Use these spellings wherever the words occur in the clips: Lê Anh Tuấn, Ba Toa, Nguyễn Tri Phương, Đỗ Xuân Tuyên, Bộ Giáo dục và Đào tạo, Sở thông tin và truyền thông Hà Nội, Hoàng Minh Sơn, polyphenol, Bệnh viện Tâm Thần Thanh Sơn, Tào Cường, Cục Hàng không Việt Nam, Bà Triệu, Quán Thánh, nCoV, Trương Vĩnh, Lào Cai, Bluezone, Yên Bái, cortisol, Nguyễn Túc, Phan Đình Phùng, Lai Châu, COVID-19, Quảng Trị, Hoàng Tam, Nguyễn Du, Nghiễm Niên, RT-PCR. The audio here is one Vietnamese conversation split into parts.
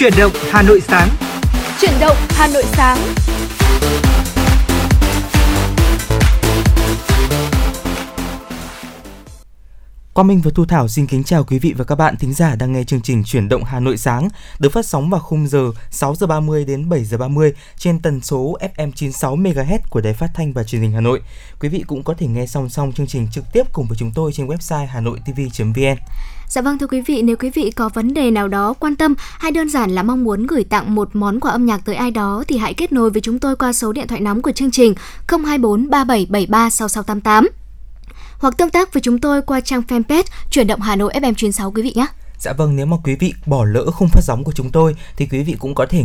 Chuyển động Hà Nội sáng. Chuyển động Hà Nội sáng. Quang Minh và Thu Thảo xin kính chào quý vị và các bạn thính giả đang nghe chương trình Chuyển động Hà Nội sáng được phát sóng vào khung giờ 6h30 đến 7h30 trên tần số FM 96 MHz của Đài Phát thanh và Truyền hình Hà Nội. Quý vị cũng có thể nghe song song chương trình trực tiếp cùng với chúng tôi trên website hanoitv.vn. Dạ vâng thưa quý vị, nếu quý vị có vấn đề nào đó quan tâm hay đơn giản là mong muốn gửi tặng một món quà âm nhạc tới ai đó thì hãy kết nối với chúng tôi qua số điện thoại nóng của chương trình 024 3773 6688. Hoặc tương tác với chúng tôi qua trang fanpage Chuyển động Hà Nội FM 96 quý vị nhé. Dạ vâng, nếu mà quý vị bỏ lỡ khung phát sóng của chúng tôi thì quý vị cũng có thể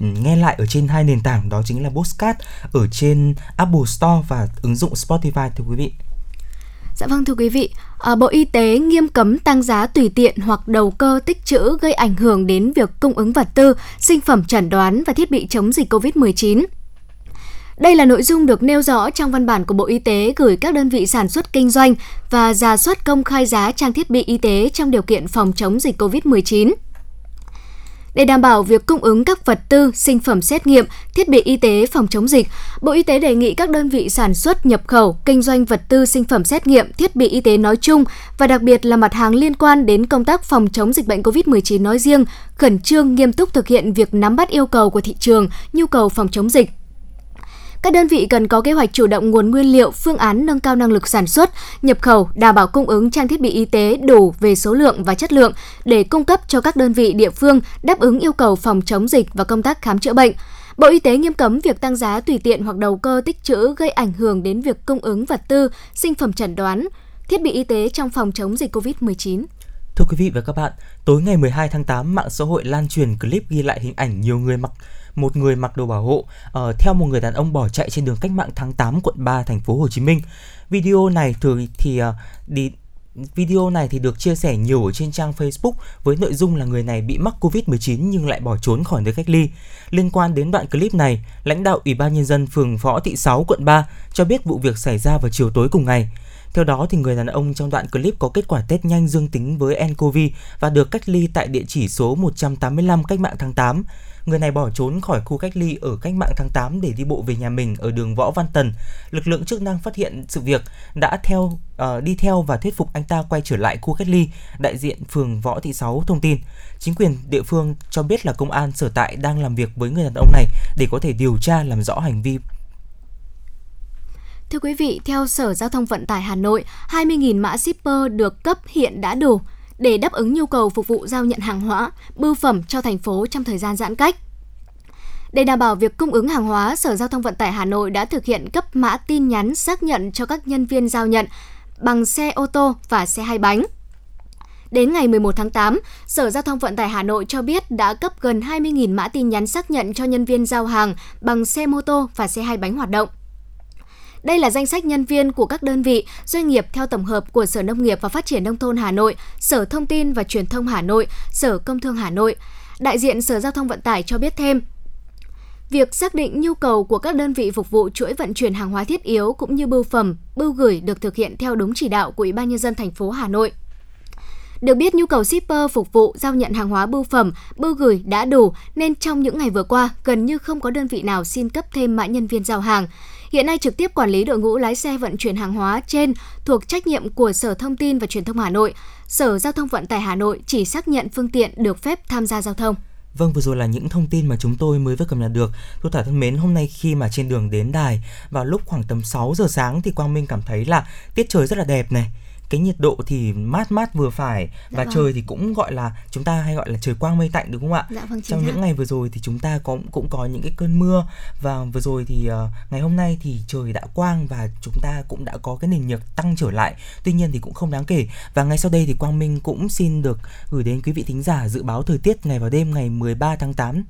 nghe lại ở trên hai nền tảng, đó chính là Postcard ở trên Apple Store và ứng dụng Spotify thưa quý vị. Dạ vâng thưa quý vị, Bộ Y tế nghiêm cấm tăng giá tùy tiện hoặc đầu cơ tích trữ gây ảnh hưởng đến việc cung ứng vật tư, sinh phẩm chẩn đoán và thiết bị chống dịch COVID-19. Đây là nội dung được nêu rõ trong văn bản của Bộ Y tế gửi các đơn vị sản xuất kinh doanh và rà soát công khai giá trang thiết bị y tế trong điều kiện phòng chống dịch COVID-19. Để đảm bảo việc cung ứng các vật tư, sinh phẩm xét nghiệm, thiết bị y tế phòng chống dịch, Bộ Y tế đề nghị các đơn vị sản xuất, nhập khẩu, kinh doanh vật tư, sinh phẩm xét nghiệm, thiết bị y tế nói chung và đặc biệt là mặt hàng liên quan đến công tác phòng chống dịch bệnh COVID-19 nói riêng, khẩn trương nghiêm túc thực hiện việc nắm bắt yêu cầu của thị trường, nhu cầu phòng chống dịch. Các đơn vị cần có kế hoạch chủ động nguồn nguyên liệu, phương án nâng cao năng lực sản xuất, nhập khẩu, đảm bảo cung ứng trang thiết bị y tế đủ về số lượng và chất lượng để cung cấp cho các đơn vị địa phương đáp ứng yêu cầu phòng chống dịch và công tác khám chữa bệnh. Bộ Y tế nghiêm cấm việc tăng giá tùy tiện hoặc đầu cơ tích trữ gây ảnh hưởng đến việc cung ứng vật tư, sinh phẩm chẩn đoán, thiết bị y tế trong phòng chống dịch COVID-19. Thưa quý vị và các bạn, tối ngày 12 tháng 8, mạng xã hội lan truyền clip ghi lại hình ảnh một người mặc đồ bảo hộ theo một người đàn ông bỏ chạy trên đường Cách mạng tháng 8, quận 3, thành phố Hồ Chí Minh. Video này thì được chia sẻ nhiều ở trên trang Facebook với nội dung là người này bị mắc Covid-19 nhưng lại bỏ trốn khỏi nơi cách ly. Liên quan đến đoạn clip này, lãnh đạo Ủy ban nhân dân phường Võ Thị Sáu, quận 3 cho biết vụ việc xảy ra vào chiều tối cùng ngày. Theo đó, thì người đàn ông trong đoạn clip có kết quả test nhanh dương tính với nCoV và được cách ly tại địa chỉ số 185 Cách mạng tháng 8. Người này bỏ trốn khỏi khu cách ly ở Cách mạng tháng 8 để đi bộ về nhà mình ở đường Võ Văn Tần. Lực lượng chức năng phát hiện sự việc đã đi theo và thuyết phục anh ta quay trở lại khu cách ly, đại diện phường Võ Thị Sáu thông tin. Chính quyền địa phương cho biết là công an sở tại đang làm việc với người đàn ông này để có thể điều tra làm rõ hành vi. Thưa quý vị, theo Sở Giao thông Vận tải Hà Nội, 20.000 mã shipper được cấp hiện đã đủ để đáp ứng nhu cầu phục vụ giao nhận hàng hóa, bưu phẩm cho thành phố trong thời gian giãn cách. Để đảm bảo việc cung ứng hàng hóa, Sở Giao thông Vận tải Hà Nội đã thực hiện cấp mã tin nhắn xác nhận cho các nhân viên giao nhận bằng xe ô tô và xe hai bánh. Đến ngày 11 tháng 8, Sở Giao thông Vận tải Hà Nội cho biết đã cấp gần 20.000 mã tin nhắn xác nhận cho nhân viên giao hàng bằng xe mô tô và xe hai bánh hoạt động. Đây là danh sách nhân viên của các đơn vị, doanh nghiệp theo tổng hợp của Sở Nông nghiệp và Phát triển nông thôn Hà Nội, Sở Thông tin và Truyền thông Hà Nội, Sở Công thương Hà Nội. Đại diện Sở Giao thông Vận tải cho biết thêm, việc xác định nhu cầu của các đơn vị phục vụ chuỗi vận chuyển hàng hóa thiết yếu cũng như bưu phẩm, bưu gửi được thực hiện theo đúng chỉ đạo của Ủy ban nhân dân thành phố Hà Nội. Được biết, nhu cầu shipper phục vụ giao nhận hàng hóa bưu phẩm, bưu gửi đã đủ nên trong những ngày vừa qua gần như không có đơn vị nào xin cấp thêm mã nhân viên giao hàng. Hiện nay trực tiếp quản lý đội ngũ lái xe vận chuyển hàng hóa trên thuộc trách nhiệm của Sở Thông tin và Truyền thông Hà Nội. Sở Giao thông Vận tải Hà Nội chỉ xác nhận phương tiện được phép tham gia giao thông. Vâng, vừa rồi là những thông tin mà chúng tôi mới vừa cập nhật được. Thu Thảo thân mến, hôm nay khi mà trên đường đến đài vào lúc khoảng tầm 6 giờ sáng thì Quang Minh cảm thấy là tiết trời rất là đẹp này. Cái nhiệt độ thì mát vừa phải và vâng. Trời thì cũng gọi là chúng ta hay gọi là trời quang mây tạnh đúng không ạ? Dạ, vâng, trong những ngày vừa rồi thì chúng ta cũng có những cái cơn mưa và vừa rồi thì ngày hôm nay thì trời đã quang và chúng ta cũng đã có cái nền nhiệt tăng trở lại. Tuy nhiên thì cũng không đáng kể. Và ngay sau đây thì Quang Minh cũng xin được gửi đến quý vị thính giả dự báo thời tiết ngày vào đêm ngày 13 tháng 8.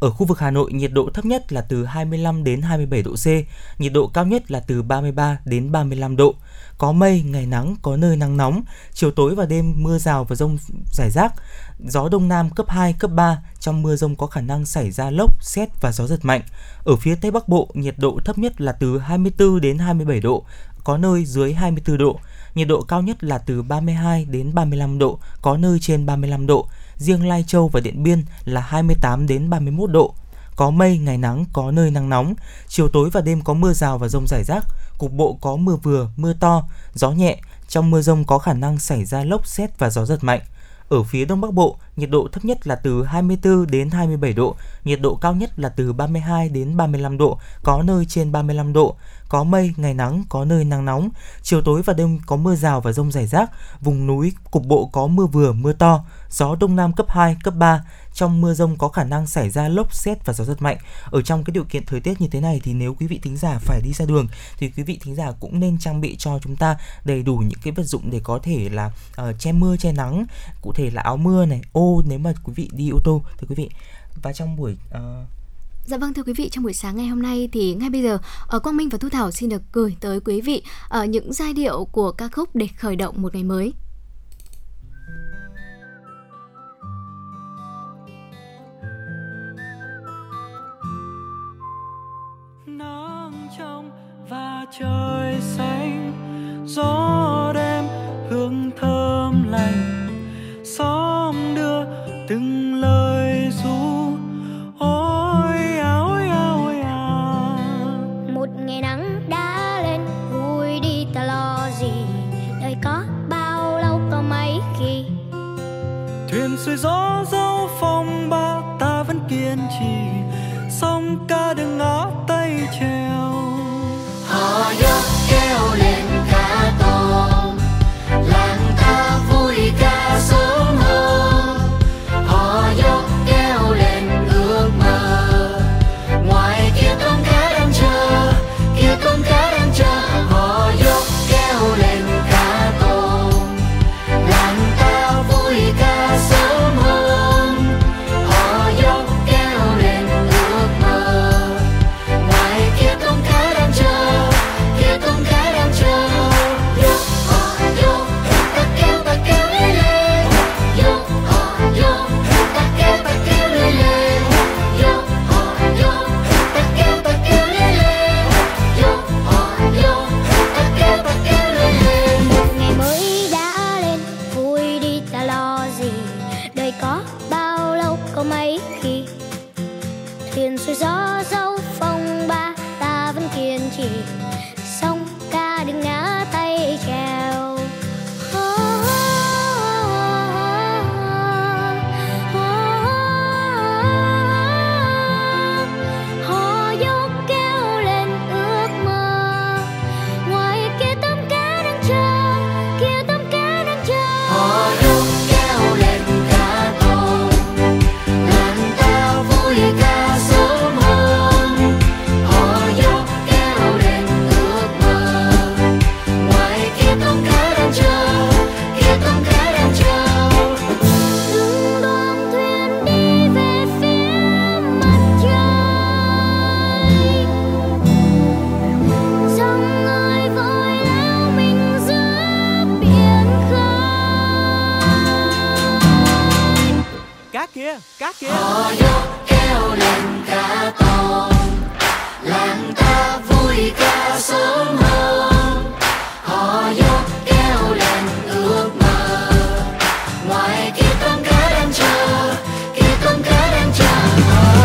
Ở khu vực Hà Nội, nhiệt độ thấp nhất là từ 25 đến 27 độ C, nhiệt độ cao nhất là từ 33 đến 35 độ. Có mây, ngày nắng, có nơi nắng nóng, chiều tối và đêm mưa rào và dông rải rác, gió đông nam cấp 2, cấp 3, trong mưa dông có khả năng xảy ra lốc, sét và gió giật mạnh. Ở phía Tây Bắc Bộ, nhiệt độ thấp nhất là từ 24 đến 27 độ, có nơi dưới 24 độ. Nhiệt độ cao nhất là từ 32 đến 35 độ, có nơi trên 35 độ. Riêng Lai Châu và Điện Biên là 28 đến 31 độ. Có mây, ngày nắng, có nơi nắng nóng. Chiều tối và đêm có mưa rào và dông rải rác. Cục bộ có mưa vừa, mưa to, gió nhẹ. Trong mưa dông có khả năng xảy ra lốc sét và gió giật mạnh. Ở phía Đông Bắc Bộ, nhiệt độ thấp nhất là từ 24 đến 27 độ, nhiệt độ cao nhất là từ 32 đến 35 độ, có nơi trên 35 độ, có mây, ngày nắng, có nơi nắng nóng, chiều tối và đêm có mưa rào và dông rải rác, vùng núi cục bộ có mưa vừa, mưa to, gió Đông Nam cấp 2, cấp 3, trong mưa dông có khả năng xảy ra lốc sét và gió giật mạnh. Ở trong cái điều kiện thời tiết như thế này thì nếu quý vị thính giả phải đi ra đường thì quý vị thính giả cũng nên trang bị cho chúng ta đầy đủ những cái vật dụng để có thể là che mưa, che nắng, cụ thể là áo mưa này, ô nếu mà quý vị đi ô tô thì quý vị. Và trong buổi Dạ vâng, thưa quý vị, trong buổi sáng ngày hôm nay thì ngay bây giờ Quang Minh và Thu Thảo xin được gửi tới quý vị những giai điệu của ca khúc để khởi động một ngày mới. Nắng trong và trời xanh, gió đêm hương thơm lành, xóm đưa từng lời ru. Ôi à, ôi à, ôi à. Một ngày nắng đã lên, vui đi ta lo gì. Đời có bao lâu có mấy khi. Thuyền xuôi gió dấu phong ba, ta vẫn kiên trì. Sông ca đừng ngó tay treo. Họ nhóc kêu lên cá to, làm ta vui ca sớm hơn. Họ nhóc kêu lên ước mơ. Ngoài kia con cá đang chờ, kia con cá đang chờ. Họ nhóc kêu lên cá to, làm ta vui ca sớm hơn. Họ nhóc kêu lên ước mơ. Ngoài kia con cá đang chờ, kia con cá đang chờ.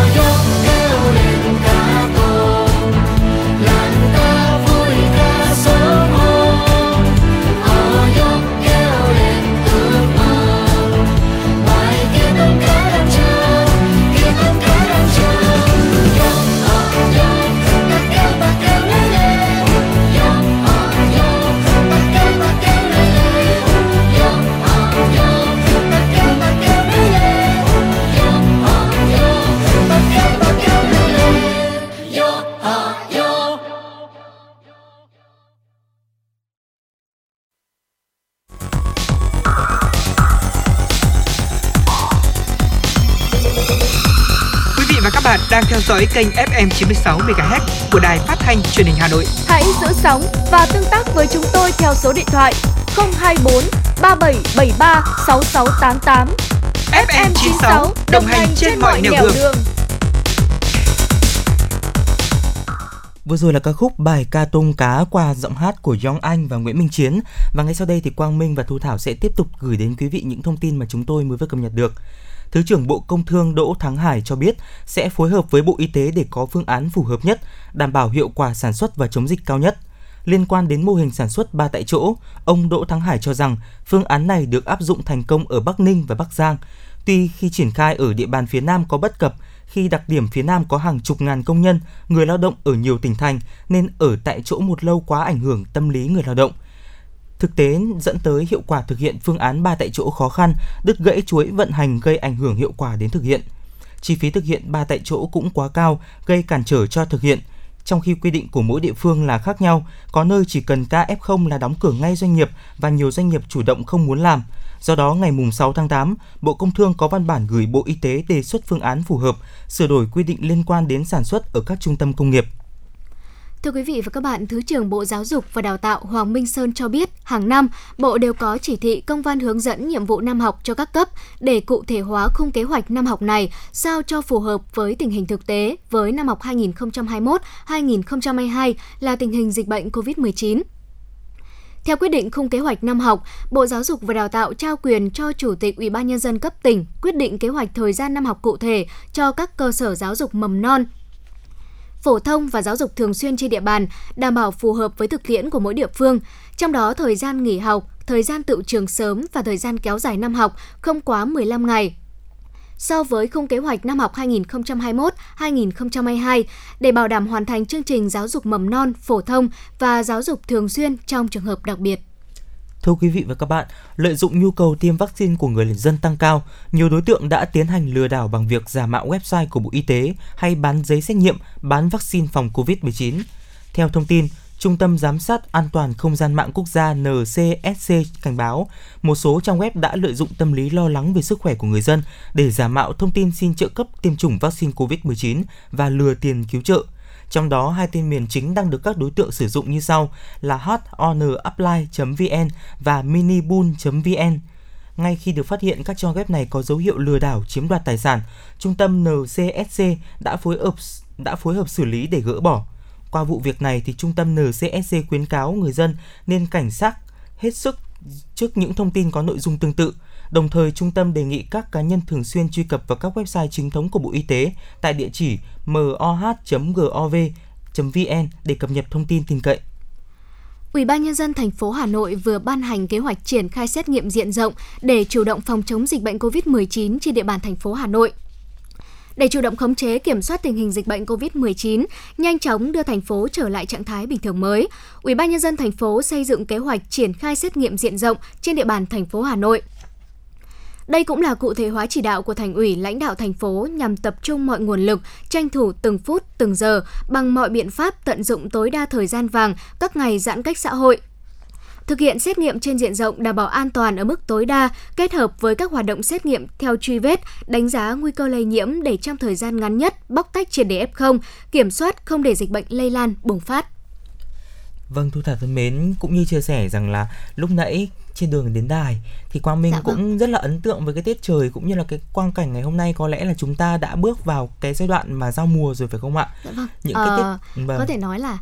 Dõi kênh FM 96 MHz của Đài Phát thanh Truyền hình Hà Nội. Hãy giữ sóng và tương tác với chúng tôi theo số điện thoại 024 3773 6688. FM 96 đồng hành trên mọi nẻo đường. Vừa rồi là ca khúc Bài ca tôm cá qua giọng hát của Young Anh và Nguyễn Minh Chiến. Và ngay sau đây thì Quang Minh và Thu Thảo sẽ tiếp tục gửi đến quý vị những thông tin mà chúng tôi mới vừa cập nhật được. Thứ trưởng Bộ Công Thương Đỗ Thắng Hải cho biết sẽ phối hợp với Bộ Y tế để có phương án phù hợp nhất, đảm bảo hiệu quả sản xuất và chống dịch cao nhất. Liên quan đến mô hình sản xuất 3 tại chỗ, ông Đỗ Thắng Hải cho rằng phương án này được áp dụng thành công ở Bắc Ninh và Bắc Giang. Tuy khi triển khai ở địa bàn phía Nam có bất cập, khi đặc điểm phía Nam có hàng chục ngàn công nhân, người lao động ở nhiều tỉnh thành nên ở tại chỗ một lâu quá ảnh hưởng tâm lý người lao động. Thực tế dẫn tới hiệu quả thực hiện phương án 3 tại chỗ khó khăn, đứt gãy chuỗi vận hành gây ảnh hưởng hiệu quả đến thực hiện. Chi phí thực hiện 3 tại chỗ cũng quá cao, gây cản trở cho thực hiện. Trong khi quy định của mỗi địa phương là khác nhau, có nơi chỉ cần ca F0 là đóng cửa ngay doanh nghiệp và nhiều doanh nghiệp chủ động không muốn làm. Do đó, ngày 6 tháng 8, Bộ Công Thương có văn bản gửi Bộ Y tế đề xuất phương án phù hợp, sửa đổi quy định liên quan đến sản xuất ở các trung tâm công nghiệp. Thưa quý vị và các bạn, Thứ trưởng Bộ Giáo dục và Đào tạo Hoàng Minh Sơn cho biết, hàng năm, Bộ đều có chỉ thị công văn hướng dẫn nhiệm vụ năm học cho các cấp để cụ thể hóa khung kế hoạch năm học này sao cho phù hợp với tình hình thực tế với năm học 2021-2022 là tình hình dịch bệnh COVID-19. Theo quyết định khung kế hoạch năm học, Bộ Giáo dục và Đào tạo trao quyền cho Chủ tịch Ủy ban Nhân dân cấp tỉnh quyết định kế hoạch thời gian năm học cụ thể cho các cơ sở giáo dục mầm non, phổ thông và giáo dục thường xuyên trên địa bàn, đảm bảo phù hợp với thực tiễn của mỗi địa phương. Trong đó, thời gian nghỉ học, thời gian tựu trường sớm và thời gian kéo dài năm học không quá 15 ngày so với khung kế hoạch năm học 2021-2022 để bảo đảm hoàn thành chương trình giáo dục mầm non, phổ thông và giáo dục thường xuyên trong trường hợp đặc biệt. Thưa quý vị và các bạn, lợi dụng nhu cầu tiêm vaccine của người dân tăng cao, nhiều đối tượng đã tiến hành lừa đảo bằng việc giả mạo website của Bộ Y tế hay bán giấy xét nghiệm, bán vaccine phòng COVID-19. Theo thông tin, Trung tâm Giám sát An toàn Không gian mạng Quốc gia NCSC cảnh báo, một số trang web đã lợi dụng tâm lý lo lắng về sức khỏe của người dân để giả mạo thông tin xin trợ cấp tiêm chủng vaccine COVID-19 và lừa tiền cứu trợ. Trong đó, hai tên miền chính đang được các đối tượng sử dụng như sau là hotonapply.vn và minibull.vn. Ngay khi được phát hiện các trang web này có dấu hiệu lừa đảo chiếm đoạt tài sản, Trung tâm NCSC đã phối hợp xử lý để gỡ bỏ. Qua vụ việc này, thì Trung tâm NCSC khuyến cáo người dân nên cảnh giác hết sức trước những thông tin có nội dung tương tự. Đồng thời, Trung tâm đề nghị các cá nhân thường xuyên truy cập vào các website chính thống của Bộ Y tế tại địa chỉ moh.gov.vn để cập nhật thông tin tin cậy. Ủy ban Nhân dân thành phố Hà Nội vừa ban hành kế hoạch triển khai xét nghiệm diện rộng để chủ động phòng chống dịch bệnh COVID-19 trên địa bàn thành phố Hà Nội. Để chủ động khống chế kiểm soát tình hình dịch bệnh COVID-19, nhanh chóng đưa thành phố trở lại trạng thái bình thường mới, Ủy ban Nhân dân thành phố xây dựng kế hoạch triển khai xét nghiệm diện rộng trên địa bàn thành phố Hà Nội. Đây cũng là cụ thể hóa chỉ đạo của Thành ủy, lãnh đạo thành phố nhằm tập trung mọi nguồn lực, tranh thủ từng phút, từng giờ bằng mọi biện pháp tận dụng tối đa thời gian vàng các ngày giãn cách xã hội. Thực hiện xét nghiệm trên diện rộng đảm bảo an toàn ở mức tối đa, kết hợp với các hoạt động xét nghiệm theo truy vết, đánh giá nguy cơ lây nhiễm để trong thời gian ngắn nhất bóc tách triệt để F0, kiểm soát không để dịch bệnh lây lan, bùng phát. Vâng, Thu Thảo thân mến, cũng như chia sẻ rằng là lúc nãy trên đường đến đài thì Quang Minh cũng rất là ấn tượng với cái tiết trời cũng như là cái quang cảnh ngày hôm nay. Có lẽ là chúng ta đã bước vào cái giai đoạn mà giao mùa rồi phải không ạ? Dạ vâng. Những cái tiết... Có thể nói là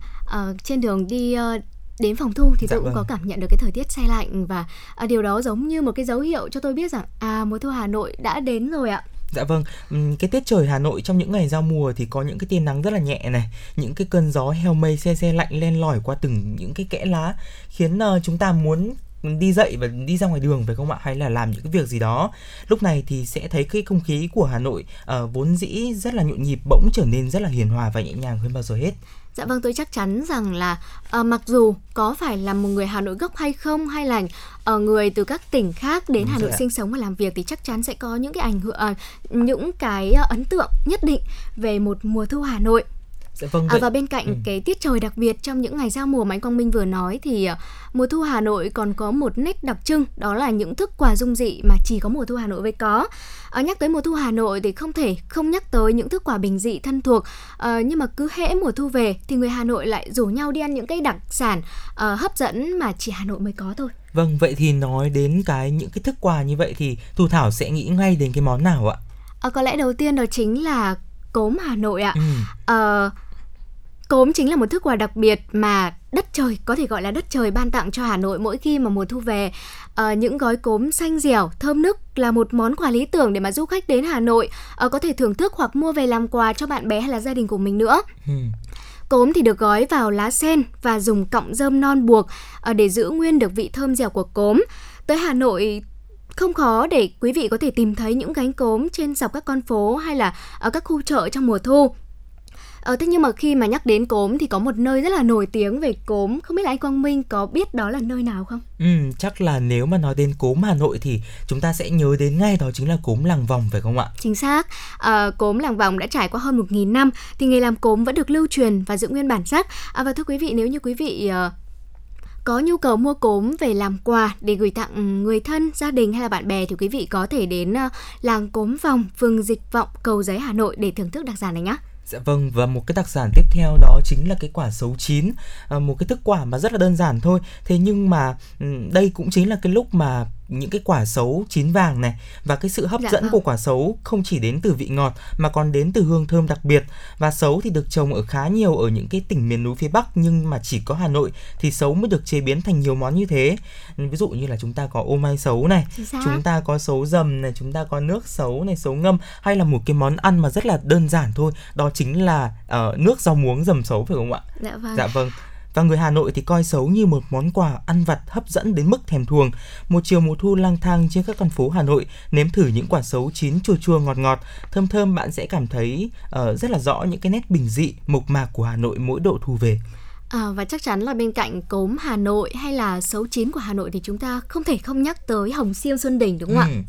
trên đường đi đến phòng thu thì tôi cũng có cảm nhận được cái thời tiết se lạnh và điều đó giống như một cái dấu hiệu cho tôi biết rằng mùa thu Hà Nội đã đến rồi ạ. Dạ vâng, cái tiết trời Hà Nội trong những ngày giao mùa thì có những cái tia nắng rất là nhẹ này, những cái cơn gió heo mây se lạnh len lỏi qua từng những cái kẽ lá khiến chúng ta muốn đi dậy và đi ra ngoài đường phải không ạ, hay là làm những cái việc gì đó. Lúc này thì sẽ thấy cái không khí của Hà Nội vốn dĩ rất là nhộn nhịp bỗng trở nên rất là hiền hòa và nhẹ nhàng hơn bao giờ hết. Dạ vâng, tôi chắc chắn rằng là mặc dù có phải là một người Hà Nội gốc hay không, hay là người từ các tỉnh khác đến Hà Nội sinh sống và làm việc thì chắc chắn sẽ có những cái ảnh hưởng, những cái ấn tượng nhất định về một mùa thu Hà Nội. Dạ vâng, và bên cạnh cái tiết trời đặc biệt trong những ngày giao mùa mà anh Quang Minh vừa nói thì mùa thu Hà Nội còn có một nét đặc trưng, đó là những thức quà dung dị mà chỉ có mùa thu Hà Nội mới có. Nhắc tới mùa thu Hà Nội thì không thể không nhắc tới những thức quà bình dị thân thuộc, nhưng mà cứ hễ mùa thu về thì người Hà Nội lại rủ nhau đi ăn những cái đặc sản hấp dẫn mà chỉ Hà Nội mới có thôi. Vâng, vậy thì nói đến những cái thức quà như vậy thì Thu Thảo sẽ nghĩ ngay đến cái món nào ạ? Có lẽ đầu tiên đó chính là cốm Hà Nội ạ. Cốm chính là một thức quà đặc biệt mà đất trời, có thể gọi là đất trời ban tặng cho Hà Nội mỗi khi mà mùa thu về. Những gói cốm xanh dẻo, thơm nức là một món quà lý tưởng để mà du khách đến Hà Nội có thể thưởng thức hoặc mua về làm quà cho bạn bè hay là gia đình của mình nữa. Cốm thì được gói vào lá sen và dùng cọng rơm non buộc để giữ nguyên được vị thơm dẻo của cốm. Tới Hà Nội không khó để quý vị có thể tìm thấy những gánh cốm trên dọc các con phố hay là ở các khu chợ trong mùa thu. Thế nhưng mà khi mà nhắc đến cốm thì có một nơi rất là nổi tiếng về cốm. Không biết là anh Quang Minh có biết đó là nơi nào không? Chắc là nếu mà nói đến cốm Hà Nội thì chúng ta sẽ nhớ đến ngay, đó chính là cốm làng vòng, phải không ạ? Chính xác. Cốm làng vòng đã trải qua hơn 1.000 năm thì nghề làm cốm vẫn được lưu truyền và giữ nguyên bản sắc. Và thưa quý vị, nếu như quý vị có nhu cầu mua cốm về làm quà để gửi tặng người thân, gia đình hay là bạn bè thì quý vị có thể đến làng cốm vòng, phường Dịch Vọng, Cầu Giấy, Hà Nội để thưởng thức đặc sản này nhé. Dạ vâng, và một cái đặc sản tiếp theo đó chính là cái quả sấu chín, một cái thức quả mà rất là đơn giản thôi. Thế nhưng mà đây cũng chính là cái lúc mà những cái quả sấu chín vàng này, và cái sự hấp dẫn của quả sấu không chỉ đến từ vị ngọt mà còn đến từ hương thơm đặc biệt. Và sấu thì được trồng ở khá nhiều ở những cái tỉnh miền núi phía Bắc, nhưng mà chỉ có Hà Nội thì sấu mới được chế biến thành nhiều món như thế. Ví dụ như là chúng ta có ô mai sấu này, chúng ta có sấu dầm này, chúng ta có nước sấu này, sấu ngâm, hay là một cái món ăn mà rất là đơn giản thôi, đó chính là nước rau muống dầm sấu, phải không ạ? Dạ vâng. Và người Hà Nội thì coi sấu như một món quà ăn vặt hấp dẫn đến mức thèm thuồng. Một chiều mùa thu lang thang trên các con phố Hà Nội, nếm thử những quả sấu chín chua chua ngọt ngọt, thơm thơm, bạn sẽ cảm thấy rất là rõ những cái nét bình dị, mộc mạc của Hà Nội mỗi độ thu về. Và chắc chắn là bên cạnh cốm Hà Nội hay là sấu chín của Hà Nội thì chúng ta không thể không nhắc tới hồng xiêm Xuân Đỉnh, đúng không ạ?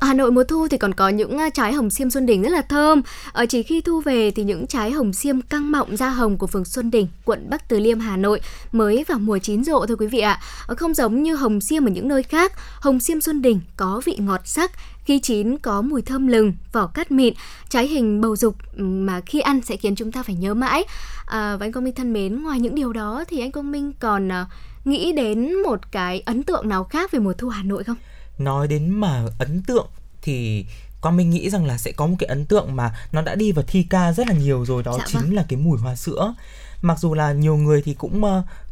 Hà Nội mùa thu thì còn có những trái hồng xiêm Xuân Đỉnh rất là thơm. Chỉ khi thu về thì những trái hồng xiêm căng mọng da hồng của phường Xuân Đỉnh, quận Bắc Từ Liêm, Hà Nội mới vào mùa chín rộ thôi quý vị ạ. Không giống như hồng xiêm ở những nơi khác, hồng xiêm Xuân Đỉnh có vị ngọt sắc, khi chín có mùi thơm lừng, vỏ cắt mịn, trái hình bầu dục mà khi ăn sẽ khiến chúng ta phải nhớ mãi. Và anh Quang Minh thân mến, ngoài những điều đó thì anh Quang Minh còn nghĩ đến một cái ấn tượng nào khác về mùa thu Hà Nội không? Nói đến mà ấn tượng thì Quang Minh nghĩ rằng là sẽ có một cái ấn tượng mà nó đã đi vào thi ca rất là nhiều rồi, đó chính là cái mùi hoa sữa. Mặc dù là nhiều người thì cũng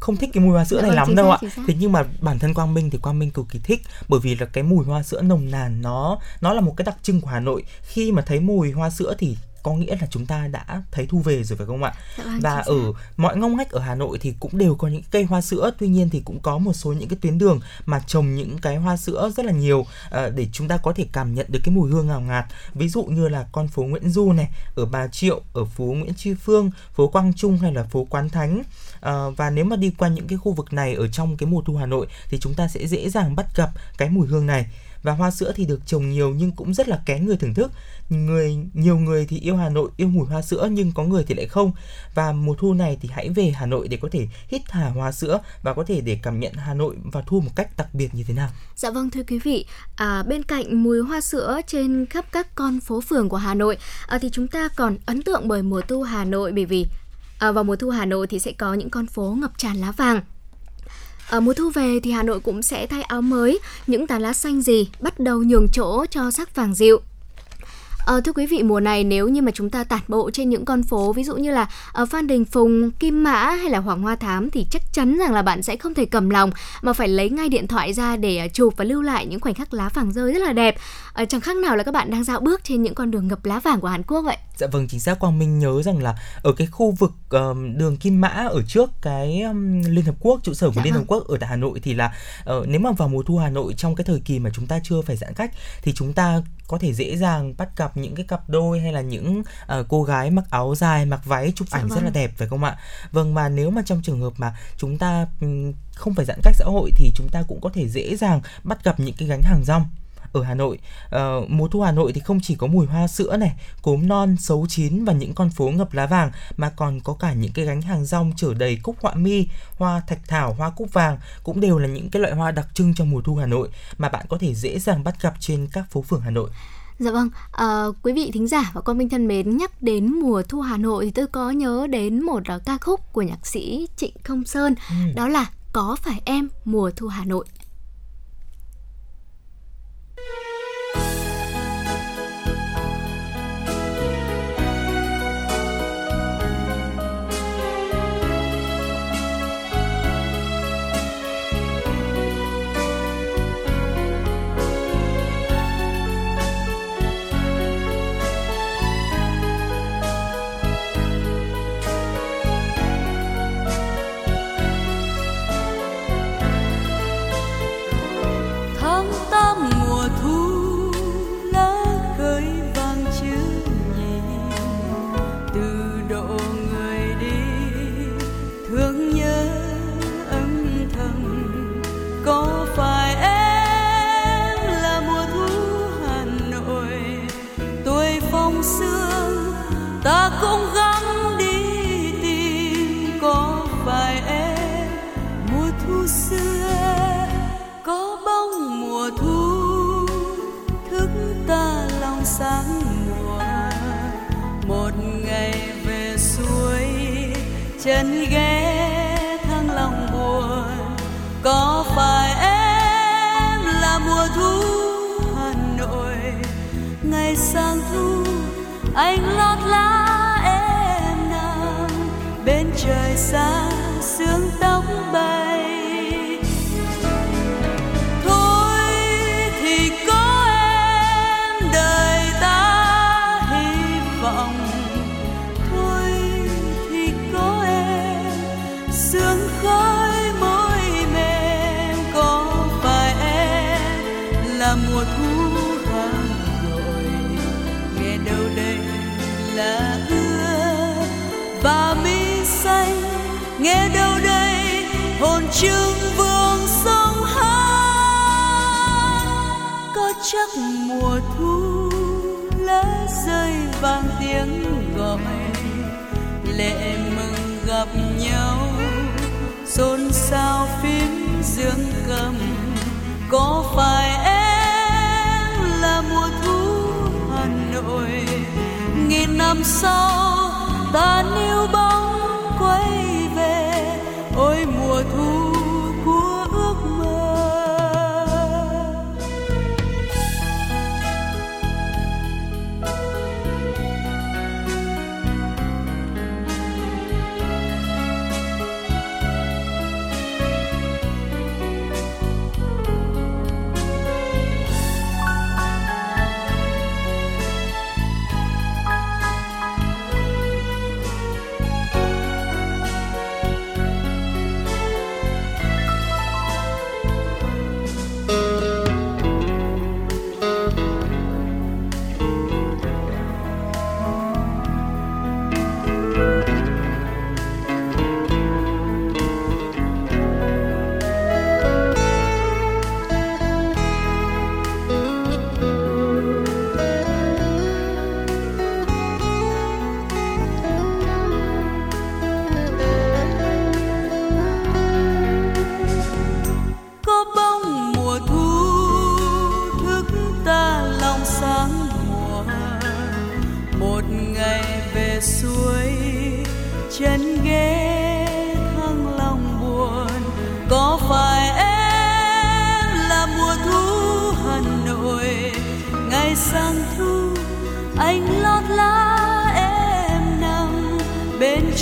không thích cái mùi hoa sữa này lắm đâu ạ. Thế nhưng mà bản thân Quang Minh cực kỳ thích, bởi vì là cái mùi hoa sữa nồng nàn, nó là một cái đặc trưng của Hà Nội. Khi mà thấy mùi hoa sữa thì có nghĩa là chúng ta đã thấy thu về rồi, phải không ạ? Và ở mọi ngóc ngách ở Hà Nội thì cũng đều có những cây hoa sữa. Tuy nhiên thì cũng có một số những cái tuyến đường mà trồng những cái hoa sữa rất là nhiều để chúng ta có thể cảm nhận được cái mùi hương ngào ngạt. Ví dụ như là con phố Nguyễn Du này ở Bà Triệu, ở phố Nguyễn Tri Phương, phố Quang Trung hay là phố Quán Thánh. Và nếu mà đi qua những cái khu vực này ở trong cái mùa thu Hà Nội thì chúng ta sẽ dễ dàng bắt gặp cái mùi hương này. Và hoa sữa thì được trồng nhiều nhưng cũng rất là kén người thưởng thức. Nhiều người thì yêu Hà Nội, yêu mùi hoa sữa, nhưng có người thì lại không. Và mùa thu này thì hãy về Hà Nội để có thể hít hà hoa sữa và có thể để cảm nhận Hà Nội vào thu một cách đặc biệt như thế nào. Dạ vâng thưa quý vị, bên cạnh mùi hoa sữa trên khắp các con phố phường của Hà Nội thì chúng ta còn ấn tượng bởi mùa thu Hà Nội, bởi vì vào mùa thu Hà Nội thì sẽ có những con phố ngập tràn lá vàng. Mùa thu về thì Hà Nội cũng sẽ thay áo mới, những tán lá xanh rì bắt đầu nhường chỗ cho sắc vàng dịu. Thưa quý vị, mùa này nếu như mà chúng ta tản bộ trên những con phố, ví dụ như là Phan Đình Phùng, Kim Mã hay là Hoàng Hoa Thám thì chắc chắn rằng là bạn sẽ không thể cầm lòng mà phải lấy ngay điện thoại ra để chụp và lưu lại những khoảnh khắc lá vàng rơi rất là đẹp. Chẳng khác nào là các bạn đang dạo bước trên những con đường ngập lá vàng của Hàn Quốc vậy. Dạ vâng, chính xác. Quang Minh nhớ rằng là ở cái khu vực đường Kim Mã ở trước cái Liên Hợp Quốc, trụ sở của Liên Hợp Quốc ở tại Hà Nội thì là nếu mà vào mùa thu Hà Nội trong cái thời kỳ mà chúng ta chưa phải giãn cách thì chúng ta có thể dễ dàng bắt gặp những cái cặp đôi hay là những cô gái mặc áo dài, mặc váy chụp ảnh rất là đẹp, phải không ạ? Vâng, mà nếu mà trong trường hợp mà chúng ta không phải giãn cách xã hội thì chúng ta cũng có thể dễ dàng bắt gặp những cái gánh hàng rong ở Hà Nội. Mùa thu Hà Nội thì không chỉ có mùi hoa sữa này, cốm non, sấu chín và những con phố ngập lá vàng mà còn có cả những cái gánh hàng rong chở đầy cúc họa mi, hoa thạch thảo, hoa cúc vàng, cũng đều là những cái loại hoa đặc trưng trong mùa thu Hà Nội mà bạn có thể dễ dàng bắt gặp trên các phố phường Hà Nội. Dạ vâng, quý vị thính giả và con Minh thân mến, nhắc đến mùa thu Hà Nội thì tôi có nhớ đến một ca khúc của nhạc sĩ Trịnh Công Sơn, đó là Có Phải Em Mùa Thu Hà Nội. ta cũng gắng đi tìm. Có phải em mùa thu xưa, có bóng mùa thu thức ta lòng sáng mùa, một ngày về suối chân ghé thăng lòng buồn. Có phải em là mùa thu Hà Nội, ngày sang thu anh lót lá em nào bên trời xa sương tóc bay. Thôi thì có em đời ta hy vọng, thôi thì có em sương khói môi mềm. Có phải em là mùa thu là ưa và mi xanh, nghe đâu đây hồn trương vương sông hát. Có chắc mùa thu lá rơi vang tiếng gọi, lệ mừng gặp nhau xôn xao phím dương cầm. Có phải em là mùa thu Hà Nội, nghìn năm sau ta níu bóng quay về, ôi mùa thu của ước mơ.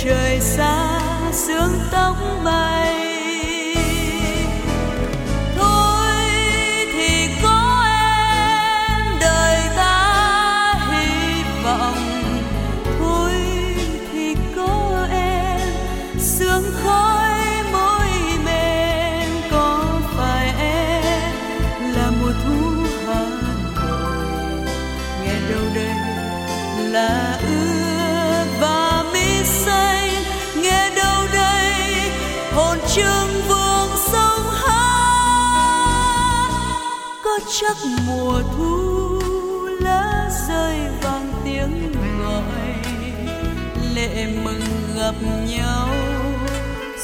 Trời xa sương tóc bay. Thôi thì có em đời ta hy vọng, thôi thì có em sương khói môi mềm. Có phải em là mùa thu Hà Nội, nghe đâu đây là trường vương sông hát. Có chắc mùa thu lá rơi vang tiếng gọi, lệ mừng gặp nhau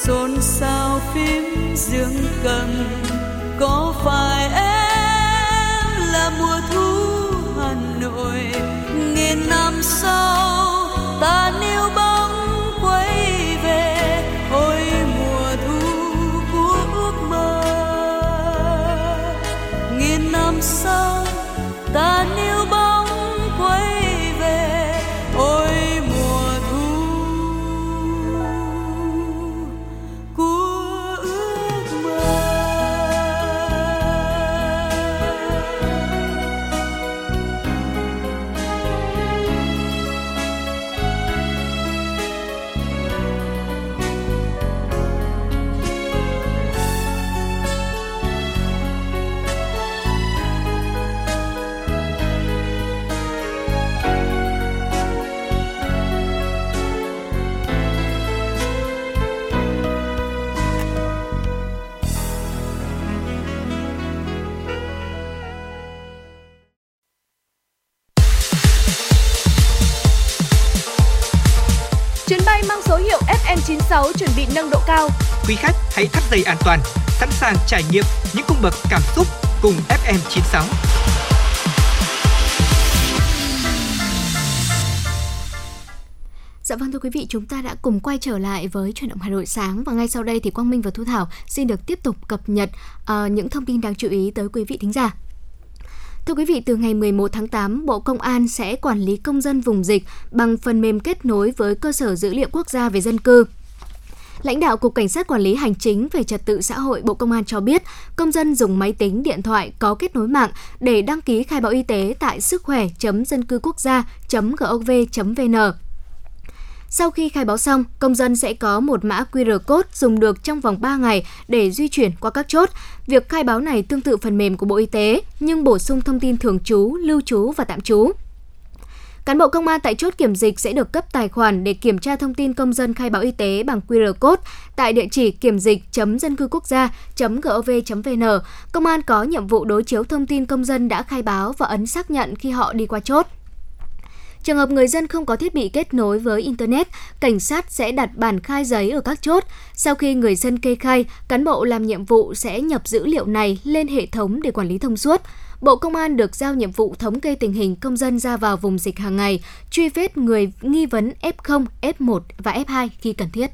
xôn xao phím dương cầm. Có phải em là mùa thu Hà Nội, nghìn năm sau ta níu bóng quay về, ôi sao ta níu bóng quay về, ôi mùa thu của ước mơ. FM 96 chuẩn bị nâng độ cao. Quý khách hãy thắt dây an toàn, sẵn sàng trải nghiệm những cung bậc cảm xúc cùng FM 96. Dạ vâng, thưa quý vị, chúng ta đã cùng quay trở lại với Chuyển động Hà Nội sáng, và ngay sau đây thì Quang Minh và Thu Thảo xin được tiếp tục cập nhật những thông tin đáng chú ý tới quý vị thính giả. Thưa quý vị, từ ngày 11 tháng 8, Bộ Công an sẽ quản lý công dân vùng dịch bằng phần mềm kết nối với cơ sở dữ liệu quốc gia về dân cư. Lãnh đạo Cục Cảnh sát Quản lý Hành chính về Trật tự xã hội Bộ Công an cho biết, công dân dùng máy tính, điện thoại có kết nối mạng để đăng ký khai báo y tế tại sứckhoe.dâncưquốc gia.gov.vn. Sau khi khai báo xong, công dân sẽ có một mã QR code dùng được trong vòng 3 ngày để di chuyển qua các chốt. Việc khai báo này tương tự phần mềm của Bộ Y tế, nhưng bổ sung thông tin thường trú, lưu trú và tạm trú. Cán bộ công an tại chốt kiểm dịch sẽ được cấp tài khoản để kiểm tra thông tin công dân khai báo y tế bằng QR code tại địa chỉ kiểm dịch.dâncưquốc gia.gov.vn. Công an có nhiệm vụ đối chiếu thông tin công dân đã khai báo và ấn xác nhận khi họ đi qua chốt. Trường hợp người dân không có thiết bị kết nối với Internet, cảnh sát sẽ đặt bản khai giấy ở các chốt. Sau khi người dân kê khai, cán bộ làm nhiệm vụ sẽ nhập dữ liệu này lên hệ thống để quản lý thông suốt. Bộ Công an được giao nhiệm vụ thống kê tình hình công dân ra vào vùng dịch hàng ngày, truy vết người nghi vấn F0, F1 và F2 khi cần thiết.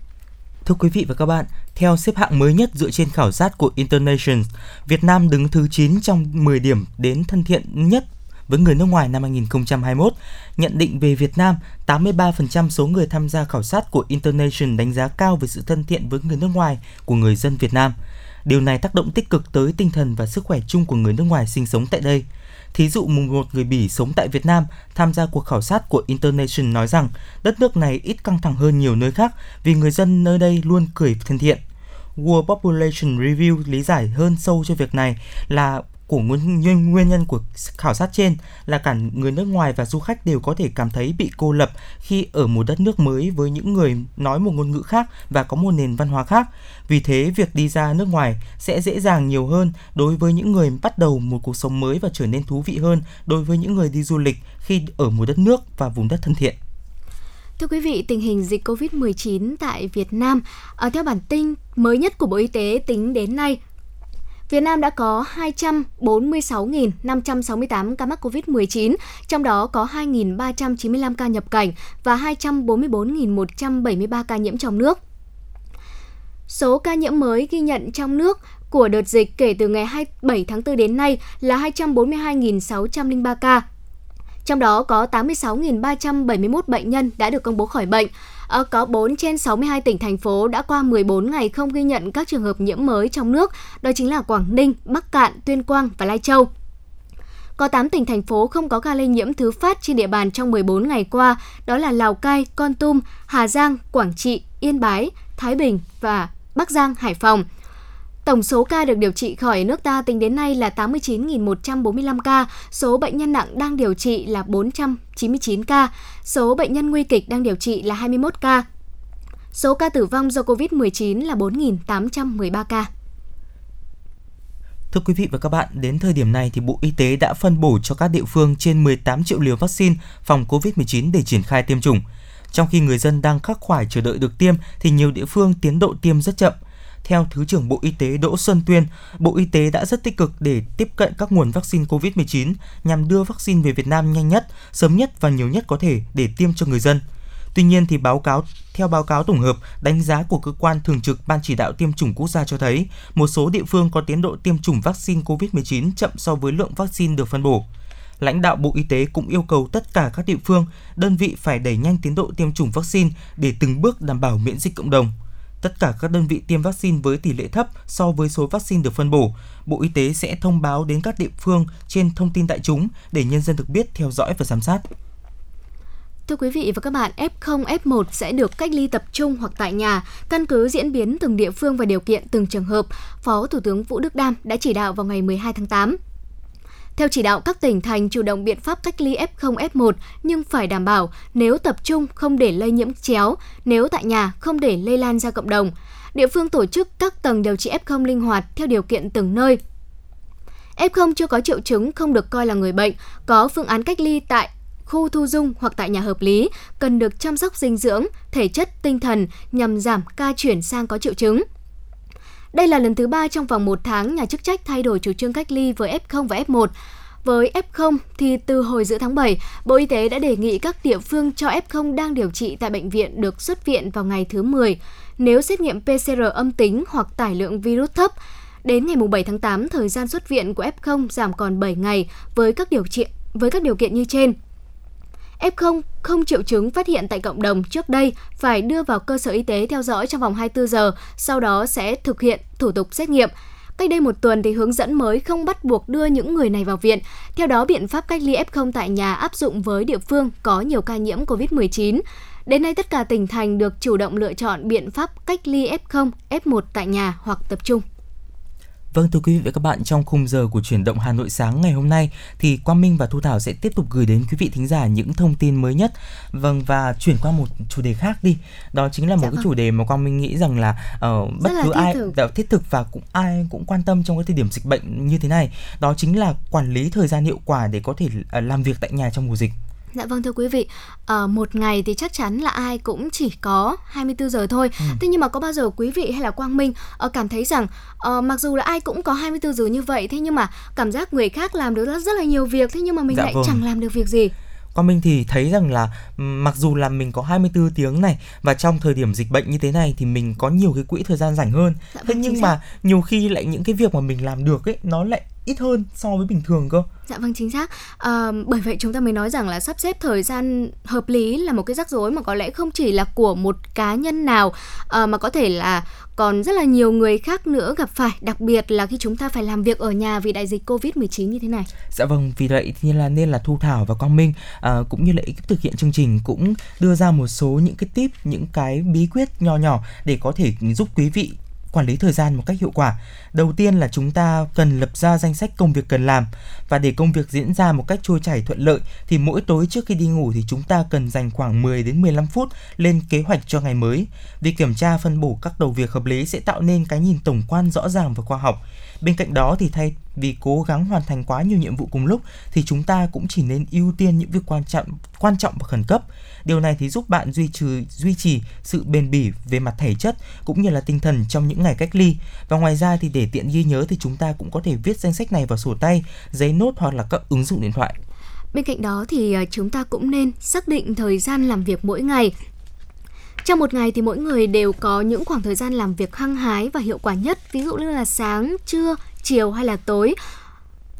Thưa quý vị và các bạn, theo xếp hạng mới nhất dựa trên khảo sát của International, Việt Nam đứng thứ 9 trong 10 điểm đến thân thiện nhất với người nước ngoài năm 2021. Nhận định về Việt Nam, 83% số người tham gia khảo sát của International đánh giá cao về sự thân thiện với người nước ngoài của người dân Việt Nam. Điều này tác động tích cực tới tinh thần và sức khỏe chung của người nước ngoài sinh sống tại đây. Thí dụ, một người Bỉ sống tại Việt Nam tham gia cuộc khảo sát của International nói rằng đất nước này ít căng thẳng hơn nhiều nơi khác vì người dân nơi đây luôn cười thân thiện. World Population Review lý giải hơn sâu cho việc này là nguyên nhân của khảo sát trên là cả người nước ngoài và du khách đều có thể cảm thấy bị cô lập khi ở một đất nước mới với những người nói một ngôn ngữ khác và có một nền văn hóa khác. Vì thế, việc đi ra nước ngoài sẽ dễ dàng nhiều hơn đối với những người bắt đầu một cuộc sống mới và trở nên thú vị hơn đối với những người đi du lịch khi ở một đất nước và vùng đất thân thiện. Thưa quý vị, tình hình dịch COVID-19 tại Việt Nam, theo bản tin mới nhất của Bộ Y tế tính đến nay, Việt Nam đã có 246.568 ca mắc COVID-19, trong đó có 2.395 ca nhập cảnh và 244.173 ca nhiễm trong nước. Số ca nhiễm mới ghi nhận trong nước của đợt dịch kể từ ngày 27 tháng 4 đến nay là 242.603 ca. Trong đó có 86.371 bệnh nhân đã được công bố khỏi bệnh. Có 4 trên 62 tỉnh, thành phố đã qua 14 ngày không ghi nhận các trường hợp nhiễm mới trong nước, đó chính là Quảng Ninh, Bắc Kạn, Tuyên Quang và Lai Châu. Có 8 tỉnh, thành phố không có ca lây nhiễm thứ phát trên địa bàn trong 14 ngày qua, đó là Lào Cai, Kon Tum, Hà Giang, Quảng Trị, Yên Bái, Thái Bình và Bắc Giang, Hải Phòng. Tổng số ca được điều trị khỏi nước ta tính đến nay là 89.145 ca, số bệnh nhân nặng đang điều trị là 499 ca, số bệnh nhân nguy kịch đang điều trị là 21 ca. Số ca tử vong do COVID-19 là 4.813 ca. Thưa quý vị và các bạn, đến thời điểm này thì Bộ Y tế đã phân bổ cho các địa phương trên 18 triệu liều vaccine phòng COVID-19 để triển khai tiêm chủng. Trong khi người dân đang khắc khoải chờ đợi được tiêm thì nhiều địa phương tiến độ tiêm rất chậm. Theo Thứ trưởng Bộ Y tế Đỗ Xuân Tuyên, Bộ Y tế đã rất tích cực để tiếp cận các nguồn vaccine COVID-19 nhằm đưa vaccine về Việt Nam nhanh nhất, sớm nhất và nhiều nhất có thể để tiêm cho người dân. Tuy nhiên, thì theo báo cáo tổng hợp đánh giá của cơ quan thường trực Ban chỉ đạo tiêm chủng quốc gia cho thấy một số địa phương có tiến độ tiêm chủng vaccine COVID-19 chậm so với lượng vaccine được phân bổ. Lãnh đạo Bộ Y tế cũng yêu cầu tất cả các địa phương, đơn vị phải đẩy nhanh tiến độ tiêm chủng vaccine để từng bước đảm bảo miễn dịch cộng đồng. Tất cả các đơn vị tiêm vaccine với tỷ lệ thấp so với số vaccine được phân bổ, Bộ Y tế sẽ thông báo đến các địa phương trên thông tin đại chúng để nhân dân được biết, theo dõi và giám sát. Thưa quý vị và các bạn, F0, F1 sẽ được cách ly tập trung hoặc tại nhà, căn cứ diễn biến từng địa phương và điều kiện từng trường hợp, Phó Thủ tướng Vũ Đức Đam đã chỉ đạo vào ngày 12 tháng 8. Theo chỉ đạo, các tỉnh thành chủ động biện pháp cách ly F0, F1 nhưng phải đảm bảo nếu tập trung không để lây nhiễm chéo, nếu tại nhà không để lây lan ra cộng đồng. Địa phương tổ chức các tầng điều trị F0 linh hoạt theo điều kiện từng nơi. F0 chưa có triệu chứng không được coi là người bệnh, có phương án cách ly tại khu thu dung hoặc tại nhà hợp lý cần được chăm sóc dinh dưỡng, thể chất, tinh thần nhằm giảm ca chuyển sang có triệu chứng. Đây là lần thứ 3 trong vòng 1 tháng nhà chức trách thay đổi chủ trương cách ly với F0 và F1. Với F0 thì từ hồi giữa tháng 7, Bộ Y tế đã đề nghị các địa phương cho F0 đang điều trị tại bệnh viện được xuất viện vào ngày thứ 10 nếu xét nghiệm PCR âm tính hoặc tải lượng virus thấp. Đến ngày 7 tháng 8, thời gian xuất viện của F0 giảm còn 7 ngày với các điều kiện như trên. F0 không triệu chứng phát hiện tại cộng đồng trước đây phải đưa vào cơ sở y tế theo dõi trong vòng 24 giờ, sau đó sẽ thực hiện thủ tục xét nghiệm. Cách đây một tuần thì hướng dẫn mới không bắt buộc đưa những người này vào viện. Theo đó, biện pháp cách ly F0 tại nhà áp dụng với địa phương có nhiều ca nhiễm COVID-19. Đến nay, tất cả tỉnh thành được chủ động lựa chọn biện pháp cách ly F0, F1 tại nhà hoặc tập trung. Vâng, thưa quý vị và các bạn, trong khung giờ của Chuyển động Hà Nội sáng ngày hôm nay thì Quang Minh và Thu Thảo sẽ tiếp tục gửi đến quý vị thính giả những thông tin mới nhất. Vâng, và chuyển qua một chủ đề khác đi. Đó chính là một cái chủ đề mà Quang Minh nghĩ rằng là bất cứ ai thiết thực và cũng ai cũng quan tâm trong cái thời điểm dịch bệnh như thế này. Đó chính là quản lý thời gian hiệu quả để có thể làm việc tại nhà trong mùa dịch. Dạ vâng, thưa quý vị, một ngày thì chắc chắn là ai cũng chỉ có 24 giờ thôi. Thế nhưng mà có bao giờ quý vị hay là Quang Minh cảm thấy rằng mặc dù là ai cũng có 24 giờ như vậy, thế nhưng mà cảm giác người khác làm được rất là nhiều việc, thế nhưng mà mình chẳng làm được việc gì? Quang Minh thì thấy rằng là mặc dù là mình có 24 tiếng này và trong thời điểm dịch bệnh như thế này thì mình có nhiều cái quỹ thời gian rảnh hơn. Dạ, thế nhưng mà nhiều khi lại những cái việc mà mình làm được ấy nó lại ít hơn so với bình thường cơ. Dạ vâng, chính xác. Bởi vậy chúng ta mới nói rằng là sắp xếp thời gian hợp lý là một cái rắc rối mà có lẽ không chỉ là của một cá nhân nào mà có thể là còn rất là nhiều người khác nữa gặp phải, đặc biệt là khi chúng ta phải làm việc ở nhà vì đại dịch Covid-19 như thế này. Dạ vâng, vì vậy nên là Thu Thảo và Quang Minh cũng như là ekip thực hiện chương trình cũng đưa ra một số những cái tip, những cái bí quyết nhỏ nhỏ để có thể giúp quý vị quản lý thời gian một cách hiệu quả. Đầu tiên là chúng ta cần lập ra danh sách công việc cần làm, và để công việc diễn ra một cách trôi chảy thuận lợi thì mỗi tối trước khi đi ngủ thì chúng ta cần dành khoảng 10 đến 15 phút lên kế hoạch cho ngày mới. Việc kiểm tra phân bổ các đầu việc hợp lý sẽ tạo nên cái nhìn tổng quan rõ ràng và khoa học. Bên cạnh đó thì thay vì cố gắng hoàn thành quá nhiều nhiệm vụ cùng lúc thì chúng ta cũng chỉ nên ưu tiên những việc quan trọng và khẩn cấp. Điều này thì giúp bạn duy trì sự bền bỉ về mặt thể chất cũng như là tinh thần trong những ngày cách ly. Và ngoài ra thì để tiện ghi nhớ thì chúng ta cũng có thể viết danh sách này vào sổ tay, giấy nốt hoặc là các ứng dụng điện thoại. Bên cạnh đó thì chúng ta cũng nên xác định thời gian làm việc mỗi ngày. Trong một ngày thì mỗi người đều có những khoảng thời gian làm việc hăng hái và hiệu quả nhất, ví dụ như là sáng, trưa, chiều hay là tối.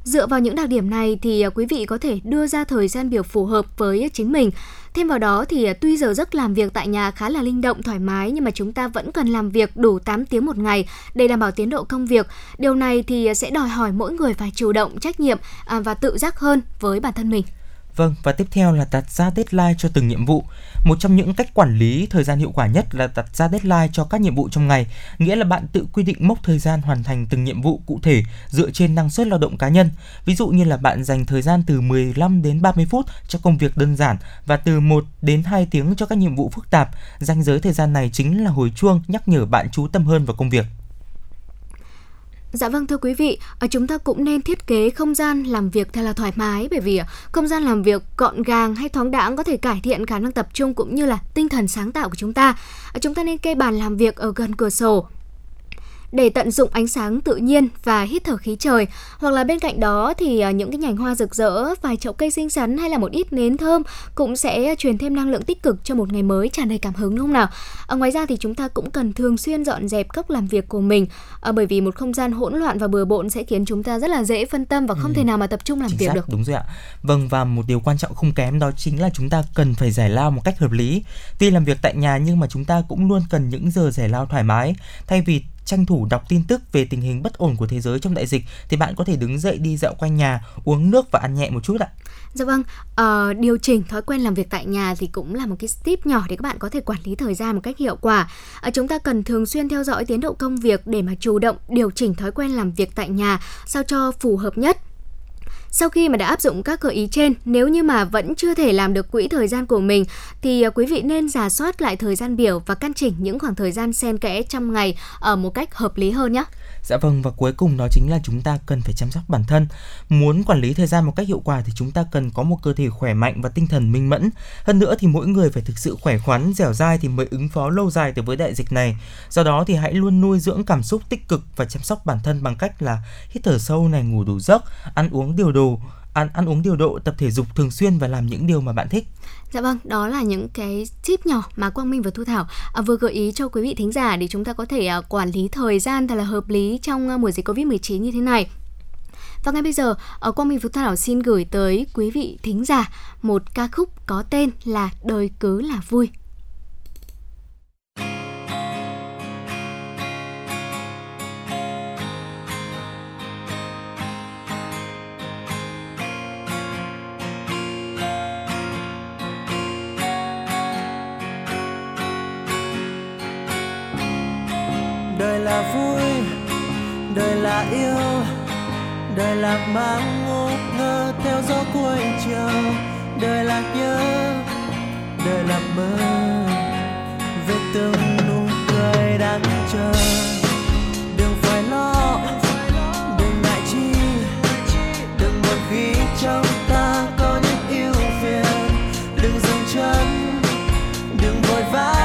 Dựa vào những đặc điểm này thì quý vị có thể đưa ra thời gian biểu phù hợp với chính mình. Thêm vào đó thì tuy giờ giấc làm việc tại nhà khá là linh động, thoải mái, nhưng mà chúng ta vẫn cần làm việc đủ 8 tiếng một ngày để đảm bảo tiến độ công việc. Điều này thì sẽ đòi hỏi mỗi người phải chủ động, trách nhiệm và tự giác hơn với bản thân mình. Vâng, và tiếp theo là đặt ra deadline cho từng nhiệm vụ. Một trong những cách quản lý thời gian hiệu quả nhất là đặt ra deadline cho các nhiệm vụ trong ngày, nghĩa là bạn tự quy định mốc thời gian hoàn thành từng nhiệm vụ cụ thể dựa trên năng suất lao động cá nhân. Ví dụ như là bạn dành thời gian từ 15 đến 30 phút cho công việc đơn giản và từ 1 đến 2 tiếng cho các nhiệm vụ phức tạp. Ranh giới thời gian này chính là hồi chuông nhắc nhở bạn chú tâm hơn vào công việc. Dạ vâng, thưa quý vị, chúng ta cũng nên thiết kế không gian làm việc thật là thoải mái, bởi vì không gian làm việc gọn gàng hay thoáng đãng có thể cải thiện khả năng tập trung cũng như là tinh thần sáng tạo của chúng ta. Chúng ta nên kê bàn làm việc ở gần cửa sổ để tận dụng ánh sáng tự nhiên và hít thở khí trời, hoặc là bên cạnh đó thì những cái nhành hoa rực rỡ, vài chậu cây xinh xắn hay là một ít nến thơm cũng sẽ truyền thêm năng lượng tích cực cho một ngày mới tràn đầy cảm hứng, đúng không nào? Ngoài ra thì chúng ta cũng cần thường xuyên dọn dẹp cốc làm việc của mình, bởi vì một không gian hỗn loạn và bừa bộn sẽ khiến chúng ta rất là dễ phân tâm và không thể nào mà tập trung làm việc được. Đúng rồi ạ. Vâng, và một điều quan trọng không kém đó chính là chúng ta cần phải giải lao một cách hợp lý. Tuy làm việc tại nhà nhưng mà chúng ta cũng luôn cần những giờ giải lao thoải mái. Thay vì tranh thủ đọc tin tức về tình hình bất ổn của thế giới trong đại dịch thì bạn có thể đứng dậy đi dạo quanh nhà, uống nước và ăn nhẹ một chút ạ. Dạ vâng, điều chỉnh thói quen làm việc tại nhà thì cũng là một cái tip nhỏ để các bạn có thể quản lý thời gian một cách hiệu quả. Chúng ta cần thường xuyên theo dõi tiến độ công việc để mà chủ động điều chỉnh thói quen làm việc tại nhà sao cho phù hợp nhất. Sau khi mà đã áp dụng các gợi ý trên, nếu như mà vẫn chưa thể làm được quỹ thời gian của mình thì quý vị nên rà soát lại thời gian biểu và căn chỉnh những khoảng thời gian xen kẽ trong ngày ở một cách hợp lý hơn nhé. Dạ vâng, và cuối cùng đó chính là chúng ta cần phải chăm sóc bản thân. Muốn quản lý thời gian một cách hiệu quả thì chúng ta cần có một cơ thể khỏe mạnh và tinh thần minh mẫn. Hơn nữa thì mỗi người phải thực sự khỏe khoắn, dẻo dai thì mới ứng phó lâu dài đối với đại dịch này. Do đó thì hãy luôn nuôi dưỡng cảm xúc tích cực và chăm sóc bản thân bằng cách là hít thở sâu này, ngủ đủ giấc, ăn uống điều độ, tập thể dục thường xuyên và làm những điều mà bạn thích. Dạ vâng, đó là những cái tip nhỏ mà Quang Minh và Thu Thảo vừa gợi ý cho quý vị thính giả để chúng ta có thể quản lý thời gian thật là hợp lý trong mùa dịch Covid-19 như thế này. Và ngay bây giờ, Quang Minh và Thu Thảo xin gửi tới quý vị thính giả một ca khúc có tên là Đời Cứ Là Vui. Đời là vui, đời là yêu, đời là mang ngốc ngơ theo gió cuối chiều. Đời là nhớ, đời là mơ về từng nụ cười đang chờ. Đừng phải lo, đừng ngại chi, đừng buồn khi trong ta có những ưu phiền. Đừng dừng chân, đừng vội vã.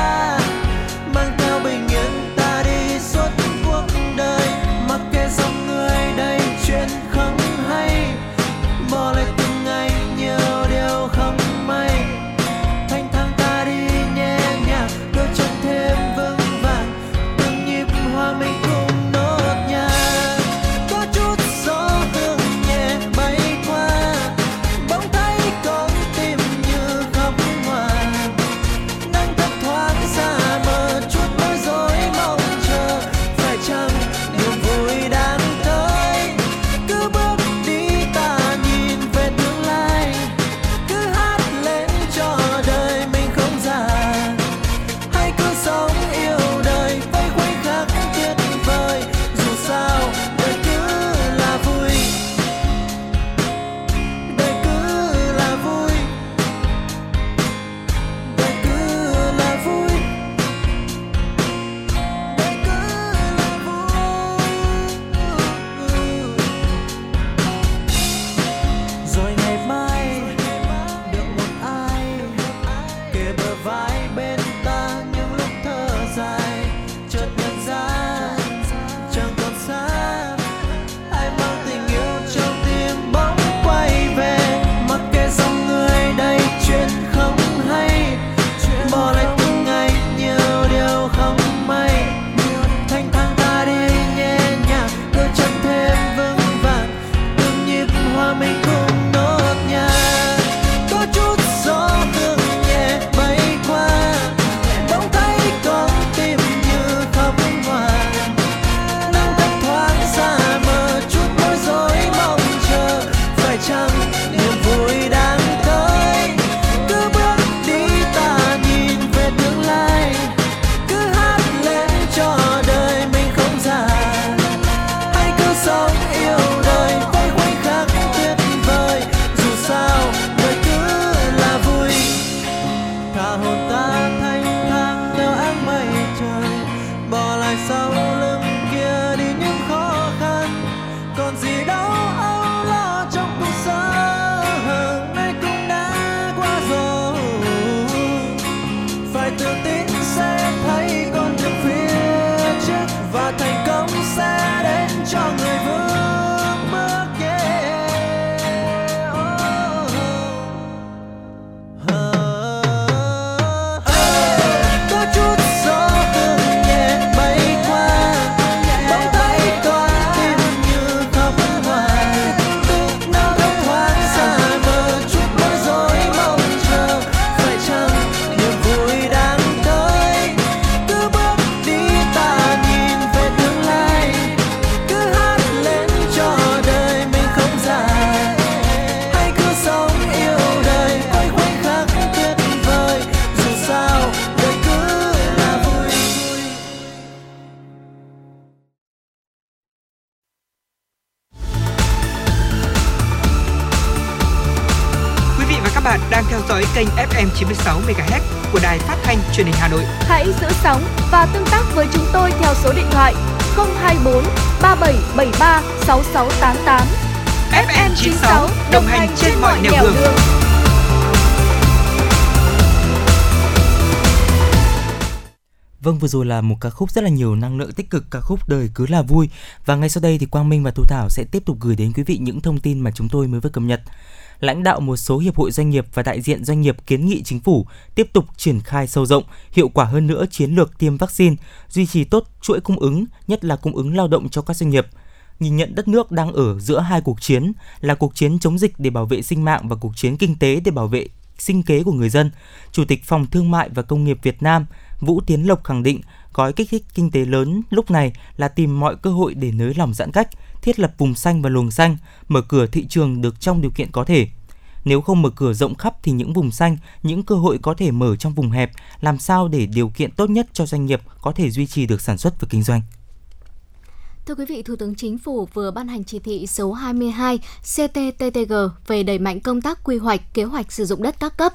Kênh FM 96 MHz của Đài Phát thanh Truyền hình Hà Nội. Hãy giữ sóng và tương tác với chúng tôi theo số điện thoại 024 3773 6688. FM 96 đồng hành trên mọi nẻo đường. Vâng, vừa rồi là một ca khúc rất là nhiều năng lượng tích cực, ca khúc Đời Cứ Là Vui. Và ngay sau đây thì Quang Minh và Thu Thảo sẽ tiếp tục gửi đến quý vị những thông tin mà chúng tôi mới vừa cập nhật. Lãnh đạo một số hiệp hội doanh nghiệp và đại diện doanh nghiệp kiến nghị chính phủ tiếp tục triển khai sâu rộng, hiệu quả hơn nữa chiến lược tiêm vaccine, duy trì tốt chuỗi cung ứng, nhất là cung ứng lao động cho các doanh nghiệp. Nhìn nhận đất nước đang ở giữa hai cuộc chiến, là cuộc chiến chống dịch để bảo vệ sinh mạng và cuộc chiến kinh tế để bảo vệ sinh kế của người dân, Chủ tịch Phòng Thương mại và Công nghiệp Việt Nam Vũ Tiến Lộc khẳng định gói kích thích kinh tế lớn lúc này là tìm mọi cơ hội để nới lỏng giãn cách, thiết lập vùng xanh và luồng xanh, mở cửa thị trường được trong điều kiện có thể. Nếu không mở cửa rộng khắp thì những vùng xanh, những cơ hội có thể mở trong vùng hẹp, làm sao để điều kiện tốt nhất cho doanh nghiệp có thể duy trì được sản xuất và kinh doanh. Thưa quý vị, Thủ tướng Chính phủ vừa ban hành chỉ thị số 22 CTTTG về đẩy mạnh công tác quy hoạch, kế hoạch sử dụng đất các cấp,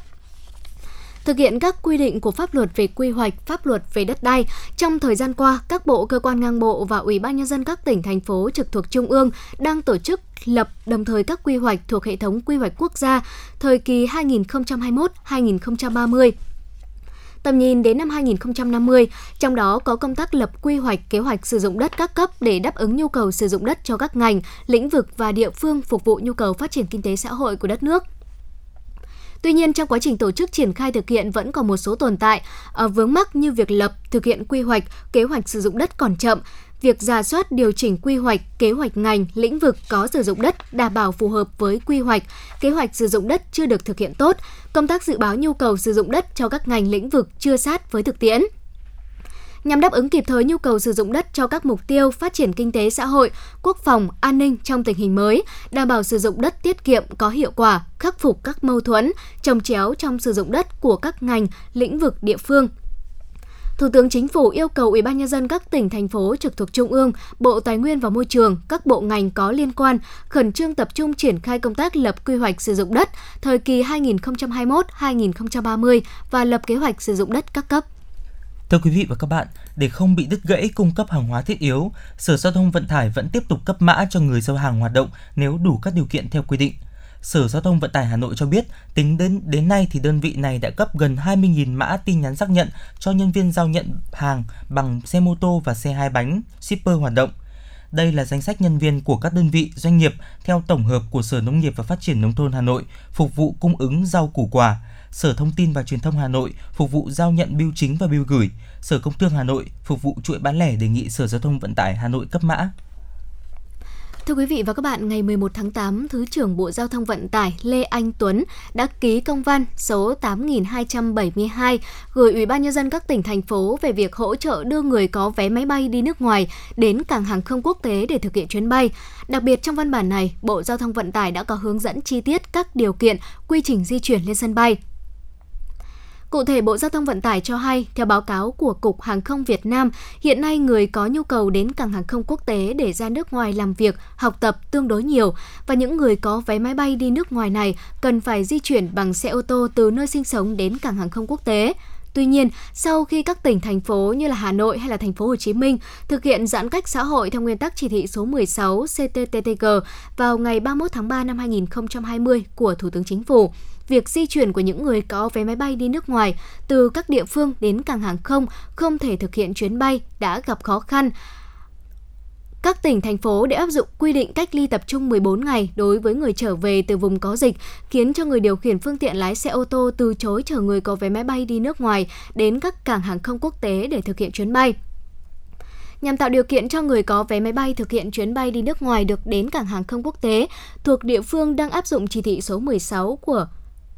thực hiện các quy định của pháp luật về quy hoạch, pháp luật về đất đai. Trong thời gian qua, các bộ, cơ quan ngang bộ và Ủy ban Nhân dân các tỉnh, thành phố trực thuộc Trung ương đang tổ chức lập đồng thời các quy hoạch thuộc hệ thống quy hoạch quốc gia thời kỳ 2021-2030. Tầm nhìn đến năm 2050, trong đó có công tác lập quy hoạch, kế hoạch sử dụng đất các cấp để đáp ứng nhu cầu sử dụng đất cho các ngành, lĩnh vực và địa phương phục vụ nhu cầu phát triển kinh tế xã hội của đất nước. Tuy nhiên, trong quá trình tổ chức triển khai thực hiện vẫn còn một số tồn tại, vướng mắc như việc lập, thực hiện quy hoạch, kế hoạch sử dụng đất còn chậm, việc rà soát điều chỉnh quy hoạch, kế hoạch ngành, lĩnh vực có sử dụng đất đảm bảo phù hợp với quy hoạch, kế hoạch sử dụng đất chưa được thực hiện tốt, công tác dự báo nhu cầu sử dụng đất cho các ngành, lĩnh vực chưa sát với thực tiễn. Nhằm đáp ứng kịp thời nhu cầu sử dụng đất cho các mục tiêu phát triển kinh tế xã hội, quốc phòng, an ninh trong tình hình mới, đảm bảo sử dụng đất tiết kiệm có hiệu quả, khắc phục các mâu thuẫn, chồng chéo trong sử dụng đất của các ngành, lĩnh vực, địa phương, Thủ tướng Chính phủ yêu cầu Ủy ban Nhân dân các tỉnh, thành phố trực thuộc Trung ương, Bộ Tài nguyên và Môi trường, các bộ ngành có liên quan khẩn trương tập trung triển khai công tác lập quy hoạch sử dụng đất thời kỳ 2021-2030 và lập kế hoạch sử dụng đất các cấp. Thưa quý vị và các bạn, để không bị đứt gãy cung cấp hàng hóa thiết yếu, Sở Giao thông Vận tải vẫn tiếp tục cấp mã cho người giao hàng hoạt động nếu đủ các điều kiện theo quy định. Sở Giao thông Vận tải Hà Nội cho biết, tính đến nay thì đơn vị này đã cấp gần 20.000 mã tin nhắn xác nhận cho nhân viên giao nhận hàng bằng xe mô tô và xe hai bánh shipper hoạt động. Đây là danh sách nhân viên của các đơn vị doanh nghiệp theo tổng hợp của Sở Nông nghiệp và Phát triển nông thôn Hà Nội phục vụ cung ứng rau củ quả, Sở Thông tin và Truyền thông Hà Nội phục vụ giao nhận bưu chính và bưu gửi, Sở Công thương Hà Nội phục vụ chuỗi bán lẻ, đề nghị Sở Giao thông Vận tải Hà Nội cấp mã. Thưa quý vị và các bạn, ngày 11 tháng 8, Thứ trưởng Bộ Giao thông Vận tải Lê Anh Tuấn đã ký công văn số 8272 gửi Ủy ban Nhân dân các tỉnh, thành phố về việc hỗ trợ đưa người có vé máy bay đi nước ngoài đến cảng hàng không quốc tế để thực hiện chuyến bay. Đặc biệt trong văn bản này, Bộ Giao thông Vận tải đã có hướng dẫn chi tiết các điều kiện, quy trình di chuyển lên sân bay. Cụ thể, Bộ Giao thông Vận tải cho hay, theo báo cáo của Cục Hàng không Việt Nam, hiện nay người có nhu cầu đến cảng hàng không quốc tế để ra nước ngoài làm việc, học tập tương đối nhiều, và những người có vé máy bay đi nước ngoài này cần phải di chuyển bằng xe ô tô từ nơi sinh sống đến cảng hàng không quốc tế. Tuy nhiên, sau khi các tỉnh, thành phố như là Hà Nội hay là thành phố Hồ Chí Minh thực hiện giãn cách xã hội theo nguyên tắc chỉ thị số 16 CTTTG vào ngày 31 tháng 3 năm 2020 của Thủ tướng Chính phủ, việc di chuyển của những người có vé máy bay đi nước ngoài từ các địa phương đến cảng hàng không không thể thực hiện chuyến bay đã gặp khó khăn. Các tỉnh, thành phố đã áp dụng quy định cách ly tập trung 14 ngày đối với người trở về từ vùng có dịch, khiến cho người điều khiển phương tiện lái xe ô tô từ chối chở người có vé máy bay đi nước ngoài đến các cảng hàng không quốc tế để thực hiện chuyến bay. Nhằm tạo điều kiện cho người có vé máy bay thực hiện chuyến bay đi nước ngoài được đến cảng hàng không quốc tế thuộc địa phương đang áp dụng chỉ thị số 16 của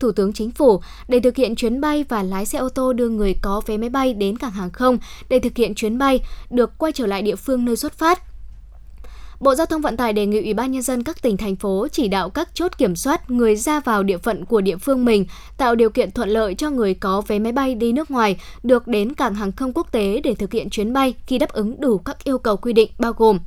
Thủ tướng Chính phủ để thực hiện chuyến bay và lái xe ô tô đưa người có vé máy bay đến cảng hàng không để thực hiện chuyến bay được quay trở lại địa phương nơi xuất phát. Bộ Giao thông Vận tải đề nghị Ủy ban Nhân dân các tỉnh, thành phố chỉ đạo các chốt kiểm soát người ra vào địa phận của địa phương mình, tạo điều kiện thuận lợi cho người có vé máy bay đi nước ngoài được đến cảng hàng không quốc tế để thực hiện chuyến bay khi đáp ứng đủ các yêu cầu quy định bao gồm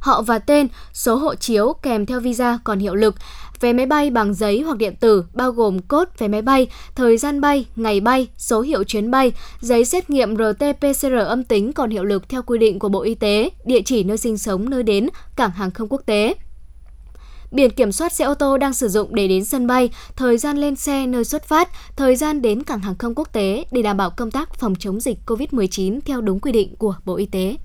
họ và tên, số hộ chiếu kèm theo visa còn hiệu lực. Vé máy bay bằng giấy hoặc điện tử bao gồm cốt vé máy bay, thời gian bay, ngày bay, số hiệu chuyến bay, giấy xét nghiệm RT-PCR âm tính còn hiệu lực theo quy định của Bộ Y tế, địa chỉ nơi sinh sống, nơi đến, cảng hàng không quốc tế. Biển kiểm soát xe ô tô đang sử dụng để đến sân bay, thời gian lên xe nơi xuất phát, thời gian đến cảng hàng không quốc tế để đảm bảo công tác phòng chống dịch COVID-19 theo đúng quy định của Bộ Y tế.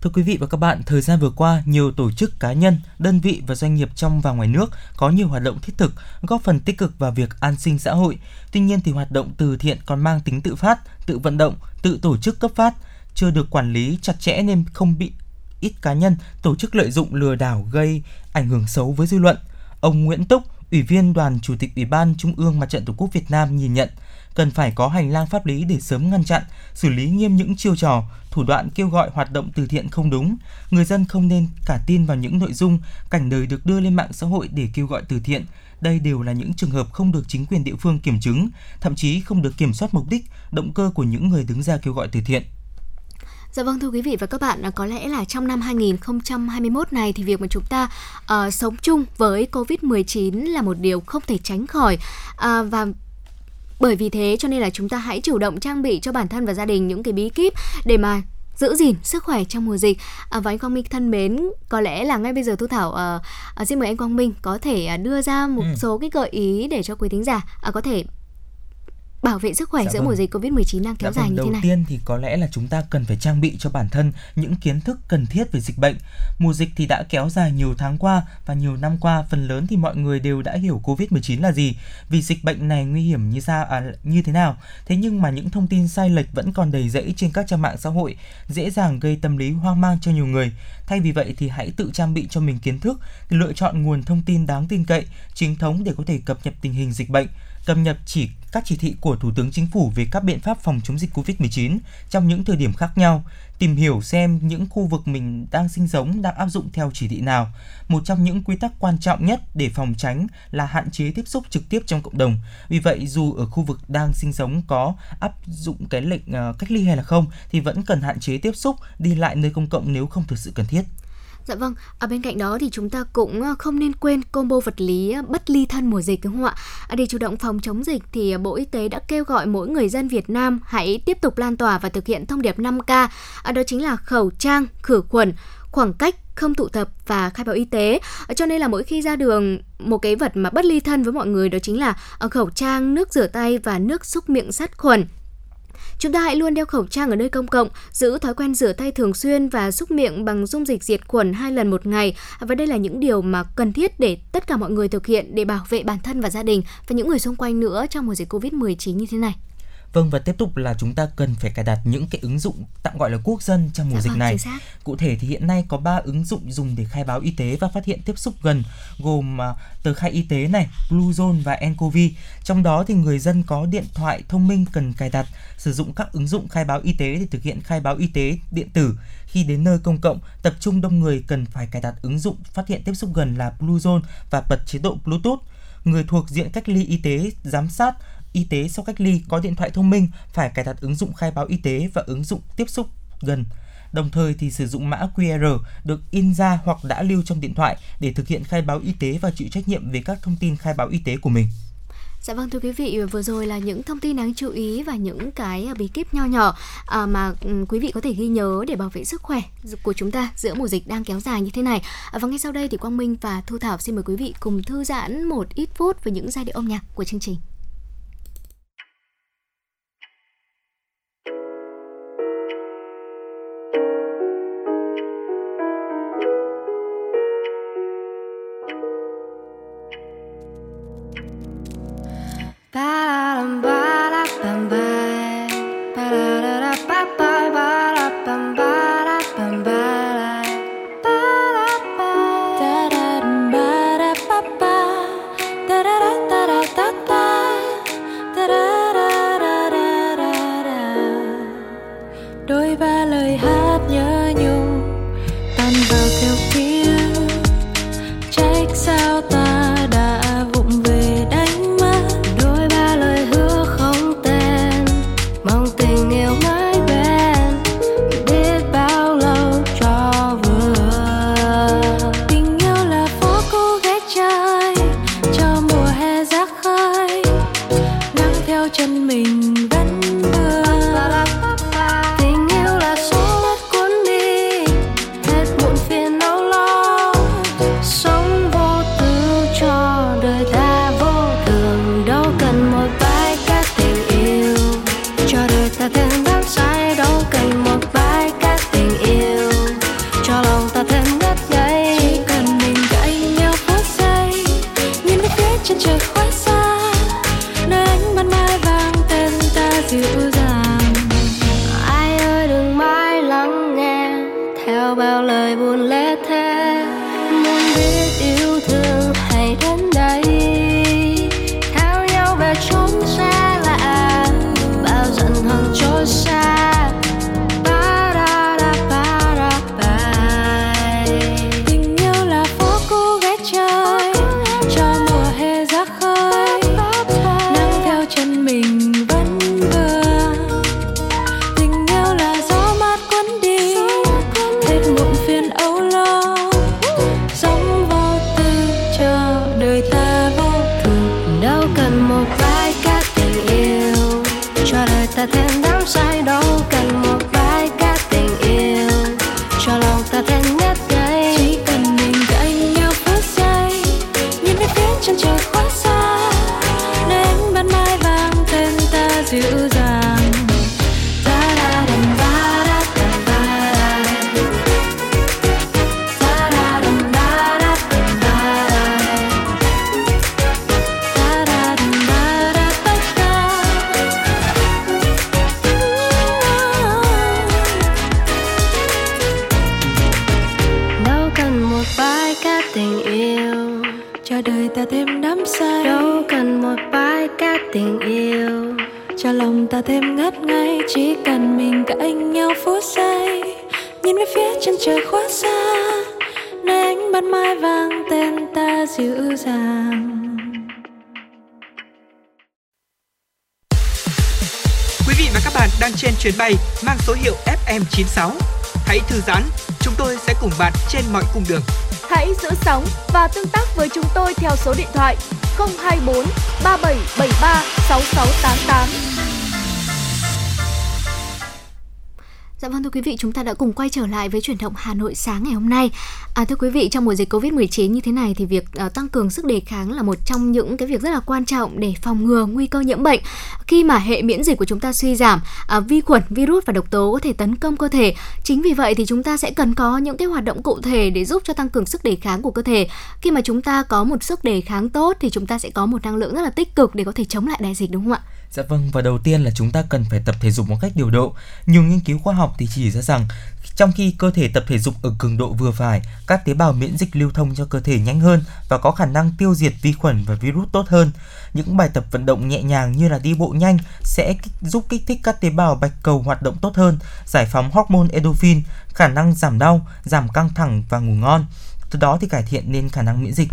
Thưa quý vị và các bạn, thời gian vừa qua, nhiều tổ chức cá nhân, đơn vị và doanh nghiệp trong và ngoài nước có nhiều hoạt động thiết thực, góp phần tích cực vào việc an sinh xã hội. Tuy nhiên thì hoạt động từ thiện còn mang tính tự phát, tự vận động, tự tổ chức cấp phát, chưa được quản lý chặt chẽ nên không bị ít cá nhân, tổ chức lợi dụng lừa đảo gây ảnh hưởng xấu với dư luận. Ông Nguyễn Túc, Ủy viên Đoàn Chủ tịch Ủy ban Trung ương Mặt trận Tổ quốc Việt Nam nhìn nhận, cần phải có hành lang pháp lý để sớm ngăn chặn, xử lý nghiêm những chiêu trò, thủ đoạn kêu gọi hoạt động từ thiện không đúng. Người dân không nên cả tin vào những nội dung, cảnh đời được đưa lên mạng xã hội để kêu gọi từ thiện. Đây đều là những trường hợp không được chính quyền địa phương kiểm chứng, thậm chí không được kiểm soát mục đích, động cơ của những người đứng ra kêu gọi từ thiện. Dạ vâng, thưa quý vị và các bạn, có lẽ là trong năm 2021 này thì việc mà chúng ta sống chung với COVID-19 là một điều không thể tránh khỏi, và bởi vì thế cho nên là chúng ta hãy chủ động trang bị cho bản thân và gia đình những cái bí kíp để mà giữ gìn sức khỏe trong mùa dịch. Và anh Quang Minh thân mến, có lẽ là ngay bây giờ Thu Thảo xin mời anh Quang Minh có thể đưa ra một số cái gợi ý để cho quý thính giả có thể bảo vệ sức khỏe giữa mùa dịch COVID-19 đang kéo dài như thế này. Đầu tiên thì có lẽ là chúng ta cần phải trang bị cho bản thân những kiến thức cần thiết về dịch bệnh. Mùa dịch thì đã kéo dài nhiều tháng qua và nhiều năm qua, phần lớn thì mọi người đều đã hiểu COVID-19 là gì, vì dịch bệnh này nguy hiểm như thế nào. Thế nhưng mà những thông tin sai lệch vẫn còn đầy rẫy trên các trang mạng xã hội, dễ dàng gây tâm lý hoang mang cho nhiều người. Thay vì vậy thì hãy tự trang bị cho mình kiến thức, lựa chọn nguồn thông tin đáng tin cậy, chính thống để có thể cập nhật tình hình dịch bệnh, cập nhật các chỉ thị của Thủ tướng Chính phủ về các biện pháp phòng chống dịch COVID-19 trong những thời điểm khác nhau, tìm hiểu xem những khu vực mình đang sinh sống đang áp dụng theo chỉ thị nào. Một trong những quy tắc quan trọng nhất để phòng tránh là hạn chế tiếp xúc trực tiếp trong cộng đồng. Vì vậy, dù ở khu vực đang sinh sống có áp dụng cái lệnh cách ly hay là không, thì vẫn cần hạn chế tiếp xúc, đi lại nơi công cộng nếu không thực sự cần thiết. Dạ vâng, bên cạnh đó thì chúng ta cũng không nên quên combo vật lý bất ly thân mùa dịch, đúng không ạ? Để chủ động phòng chống dịch thì Bộ Y tế đã kêu gọi mỗi người dân Việt Nam hãy tiếp tục lan tỏa và thực hiện thông điệp 5K, đó chính là khẩu trang, khử khuẩn, khoảng cách, không tụ tập và khai báo y tế. Cho nên là mỗi khi ra đường, một cái vật mà bất ly thân với mọi người đó chính là khẩu trang, nước rửa tay và nước súc miệng sát khuẩn. Chúng ta hãy luôn đeo khẩu trang ở nơi công cộng, giữ thói quen rửa tay thường xuyên và súc miệng bằng dung dịch diệt khuẩn 2 lần một ngày. Và đây là những điều mà cần thiết để tất cả mọi người thực hiện để bảo vệ bản thân và gia đình và những người xung quanh nữa trong mùa dịch Covid-19 như thế này. Vâng, và tiếp tục là chúng ta cần phải cài đặt những cái ứng dụng tạm gọi là quốc dân trong mùa dịch này. Cụ thể thì hiện nay có 3 ứng dụng dùng để khai báo y tế và phát hiện tiếp xúc gần, gồm Tờ Khai Y Tế này, Bluezone và nCoV. Trong đó thì người dân có điện thoại thông minh cần cài đặt, sử dụng các ứng dụng khai báo y tế để thực hiện khai báo y tế điện tử. Khi đến nơi công cộng, tập trung đông người cần phải cài đặt ứng dụng phát hiện tiếp xúc gần là Bluezone và bật chế độ Bluetooth. Người thuộc diện cách ly y tế giám sát y tế sau cách ly có điện thoại thông minh phải cài đặt ứng dụng khai báo y tế và ứng dụng tiếp xúc gần. Đồng thời thì sử dụng mã QR được in ra hoặc đã lưu trong điện thoại để thực hiện khai báo y tế và chịu trách nhiệm về các thông tin khai báo y tế của mình. Dạ vâng, thưa quý vị, vừa rồi là những thông tin đáng chú ý và những cái bí kíp nho nhỏ mà quý vị có thể ghi nhớ để bảo vệ sức khỏe của chúng ta giữa mùa dịch đang kéo dài như thế này. Và ngay sau đây thì Quang Minh và Thu Thảo xin mời quý vị cùng thư giãn một ít phút với những giai điệu âm nhạc của chương trình. trên trời khói xa, nơi ánh ban mai vang tên ta dịu dàng. Ai ơi đừng mãi lắng nghe theo bao lời buồn lê thế, muốn biết yêu thương hãy đến đây, theo nhau về chốn xa lạ, bao giận hờn trôi xa. Ta thêm đắm say đâu cần một bài ca tình yêu, cho lòng ta thêm nhất đây. Chỉ cần mình và anh nhau phút giây, nhìn thấy phía chân trời quá xa, đến ban mai vang tên ta dịu dàng. Ta thêm đắm say đâu cần một bài ca tình yêu, cho lòng ta thêm ngất ngây. Chỉ cần mình cả anh nhau phút giây, nhìn về phía chân trời quá xa, nơi ánh ban mai vang tên ta dịu dàng. Quý vị và các bạn đang trên chuyến bay mang số hiệu FM 96. Hãy thư giãn, chúng tôi sẽ cùng bạn trên mọi cung đường. Hãy giữ sóng và tương tác với chúng tôi theo số điện thoại 024 3773 6688. Dạ vâng, thưa quý vị, chúng ta đã cùng quay trở lại với Chuyển động Hà Nội sáng ngày hôm nay. Thưa quý vị, trong mùa dịch Covid-19 như thế này thì việc tăng cường sức đề kháng là một trong những cái việc rất là quan trọng để phòng ngừa nguy cơ nhiễm bệnh. Khi mà hệ miễn dịch của chúng ta suy giảm, vi khuẩn, virus và độc tố có thể tấn công cơ thể. Chính vì vậy thì chúng ta sẽ cần có những cái hoạt động cụ thể để giúp cho tăng cường sức đề kháng của cơ thể. Khi mà chúng ta có một sức đề kháng tốt thì chúng ta sẽ có một năng lượng rất là tích cực để có thể chống lại đại dịch, đúng không ạ? Dạ vâng, và đầu tiên là chúng ta cần phải tập thể dục một cách điều độ. Nhiều nghiên cứu khoa học thì chỉ ra rằng trong khi cơ thể tập thể dục ở cường độ vừa phải, các tế bào miễn dịch lưu thông cho cơ thể nhanh hơn và có khả năng tiêu diệt vi khuẩn và virus tốt hơn. Những bài tập vận động nhẹ nhàng như là đi bộ nhanh sẽ giúp kích thích các tế bào bạch cầu hoạt động tốt hơn, giải phóng hormone endorphin, khả năng giảm đau, giảm căng thẳng và ngủ ngon. Từ đó thì cải thiện nên khả năng miễn dịch.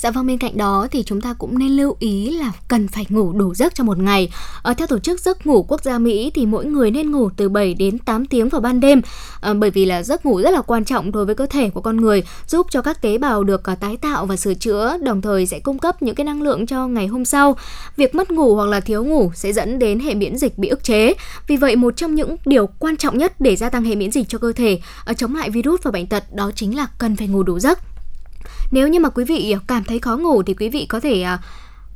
Dạ vâng, bên cạnh đó thì chúng ta cũng nên lưu ý là cần phải ngủ đủ giấc trong một ngày. Theo Tổ chức Giấc ngủ Quốc gia Mỹ thì mỗi người nên ngủ từ 7 đến 8 tiếng vào ban đêm, bởi vì là giấc ngủ rất là quan trọng đối với cơ thể của con người, giúp cho các tế bào được tái tạo và sửa chữa, đồng thời sẽ cung cấp những cái năng lượng cho ngày hôm sau. Việc mất ngủ hoặc là thiếu ngủ sẽ dẫn đến hệ miễn dịch bị ức chế. Vì vậy, một trong những điều quan trọng nhất để gia tăng hệ miễn dịch cho cơ thể, chống lại virus và bệnh tật, đó chính là cần phải ngủ đủ giấc. Nếu như mà quý vị cảm thấy khó ngủ thì quý vị có thể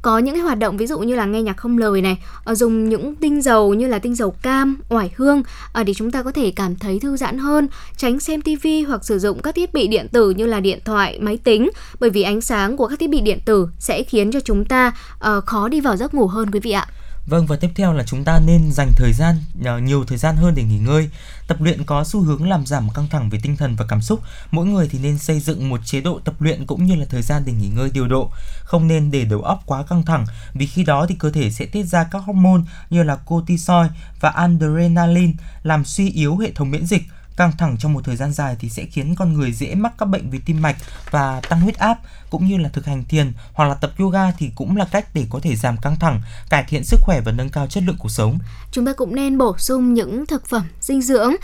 có những cái hoạt động ví dụ như là nghe nhạc không lời này, dùng những tinh dầu như là tinh dầu cam, oải hương để chúng ta có thể cảm thấy thư giãn hơn, tránh xem tivi hoặc sử dụng các thiết bị điện tử như là điện thoại, máy tính, bởi vì ánh sáng của các thiết bị điện tử sẽ khiến cho chúng ta khó đi vào giấc ngủ hơn, quý vị ạ. Vâng, và tiếp theo là chúng ta nên dành nhiều thời gian hơn để nghỉ ngơi. Tập luyện có xu hướng làm giảm căng thẳng về tinh thần và cảm xúc. Mỗi người thì nên xây dựng một chế độ tập luyện cũng như là thời gian để nghỉ ngơi điều độ. Không nên để đầu óc quá căng thẳng, vì khi đó thì cơ thể sẽ tiết ra các hormone như là cortisol và adrenaline, làm suy yếu hệ thống miễn dịch. Căng thẳng trong một thời gian dài thì sẽ khiến con người dễ mắc các bệnh về tim mạch và tăng huyết áp, cũng như là thực hành thiền hoặc là tập yoga thì cũng là cách để có thể giảm căng thẳng, cải thiện sức khỏe và nâng cao chất lượng cuộc sống. Chúng ta cũng nên bổ sung những thực phẩm dinh dưỡng.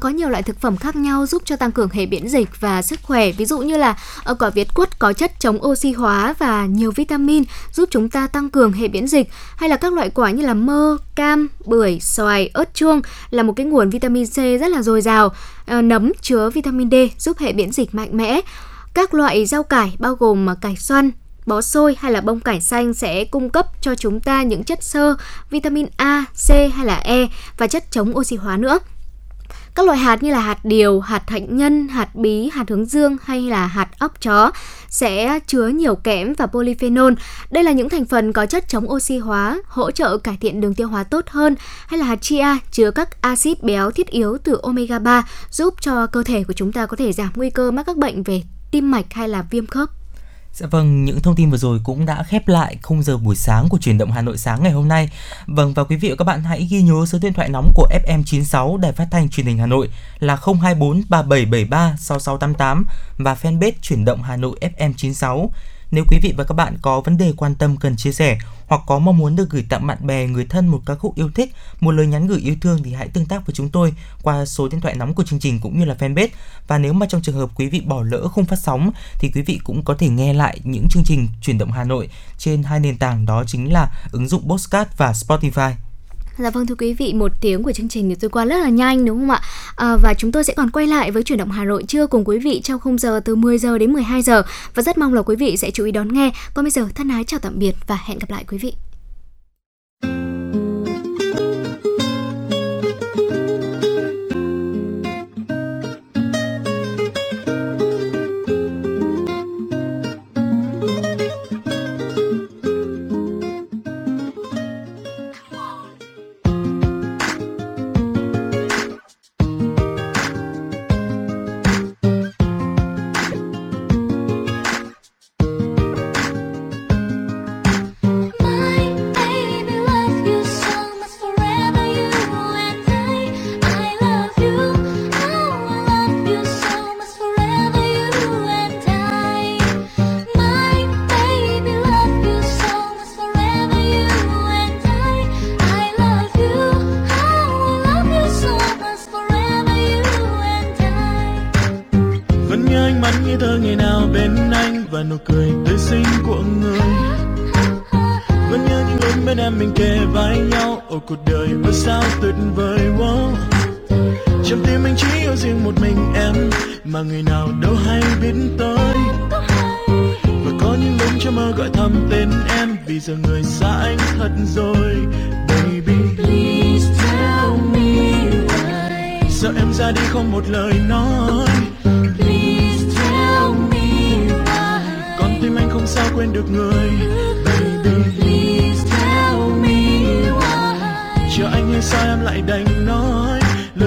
Có nhiều loại thực phẩm khác nhau giúp cho tăng cường hệ miễn dịch và sức khỏe. Ví dụ như là quả việt quất có chất chống oxy hóa và nhiều vitamin giúp chúng ta tăng cường hệ miễn dịch, hay là các loại quả như là mơ, cam, bưởi, xoài, ớt chuông là một cái nguồn vitamin C rất là dồi dào. Nấm chứa vitamin D giúp hệ miễn dịch mạnh mẽ. Các loại rau cải bao gồm cải xoăn, bó xôi hay là bông cải xanh sẽ cung cấp cho chúng ta những chất xơ, vitamin A, C hay là E và chất chống oxy hóa nữa. Các loại hạt như là hạt điều, hạt hạnh nhân, hạt bí, hạt hướng dương hay là hạt óc chó sẽ chứa nhiều kẽm và polyphenol. Đây là những thành phần có chất chống oxy hóa, hỗ trợ cải thiện đường tiêu hóa tốt hơn. Hay là hạt chia chứa các axit béo thiết yếu từ omega 3, giúp cho cơ thể của chúng ta có thể giảm nguy cơ mắc các bệnh về tim mạch hay là viêm khớp. Dạ vâng, những thông tin vừa rồi cũng đã khép lại khung giờ buổi sáng của Chuyển động Hà Nội sáng ngày hôm nay. Vâng, và quý vị và các bạn hãy ghi nhớ số điện thoại nóng của FM 96 Đài Phát thanh Truyền hình Hà Nội là 024 3773 6688 và fanpage Chuyển động Hà Nội FM 96. Nếu quý vị và các bạn có vấn đề quan tâm cần chia sẻ hoặc có mong muốn được gửi tặng bạn bè, người thân một ca khúc yêu thích, một lời nhắn gửi yêu thương thì hãy tương tác với chúng tôi qua số điện thoại nóng của chương trình cũng như là fanpage. Và nếu mà trong trường hợp quý vị bỏ lỡ không phát sóng thì quý vị cũng có thể nghe lại những chương trình Chuyển động Hà Nội trên hai nền tảng, đó chính là ứng dụng Postcard và Spotify. Dạ vâng thưa quý vị, một tiếng của chương trình thì tôi qua rất là nhanh đúng không ạ? Và chúng tôi sẽ còn quay lại với Chuyển động Hà Nội trưa cùng quý vị trong khung giờ từ 10 giờ đến 12 giờ. Và rất mong là quý vị sẽ chú ý đón nghe. Còn bây giờ thân ái chào tạm biệt và hẹn gặp lại quý vị.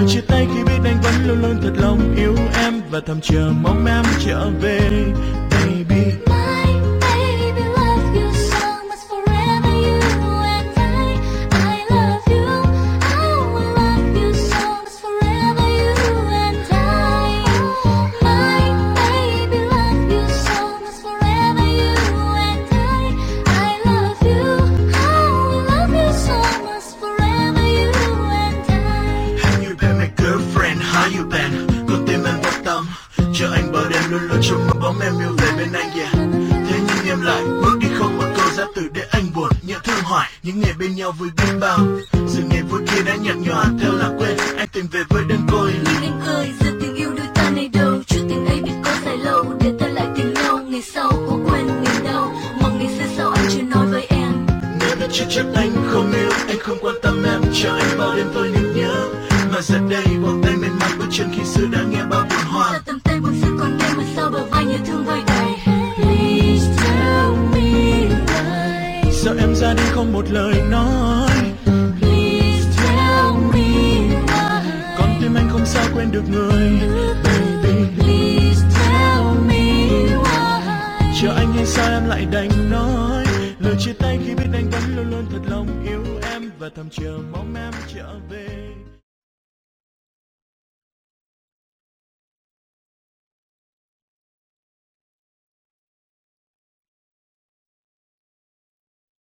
Chia tay khi biết anh vẫn luôn luôn thật lòng yêu em và thầm chờ mong em trở về.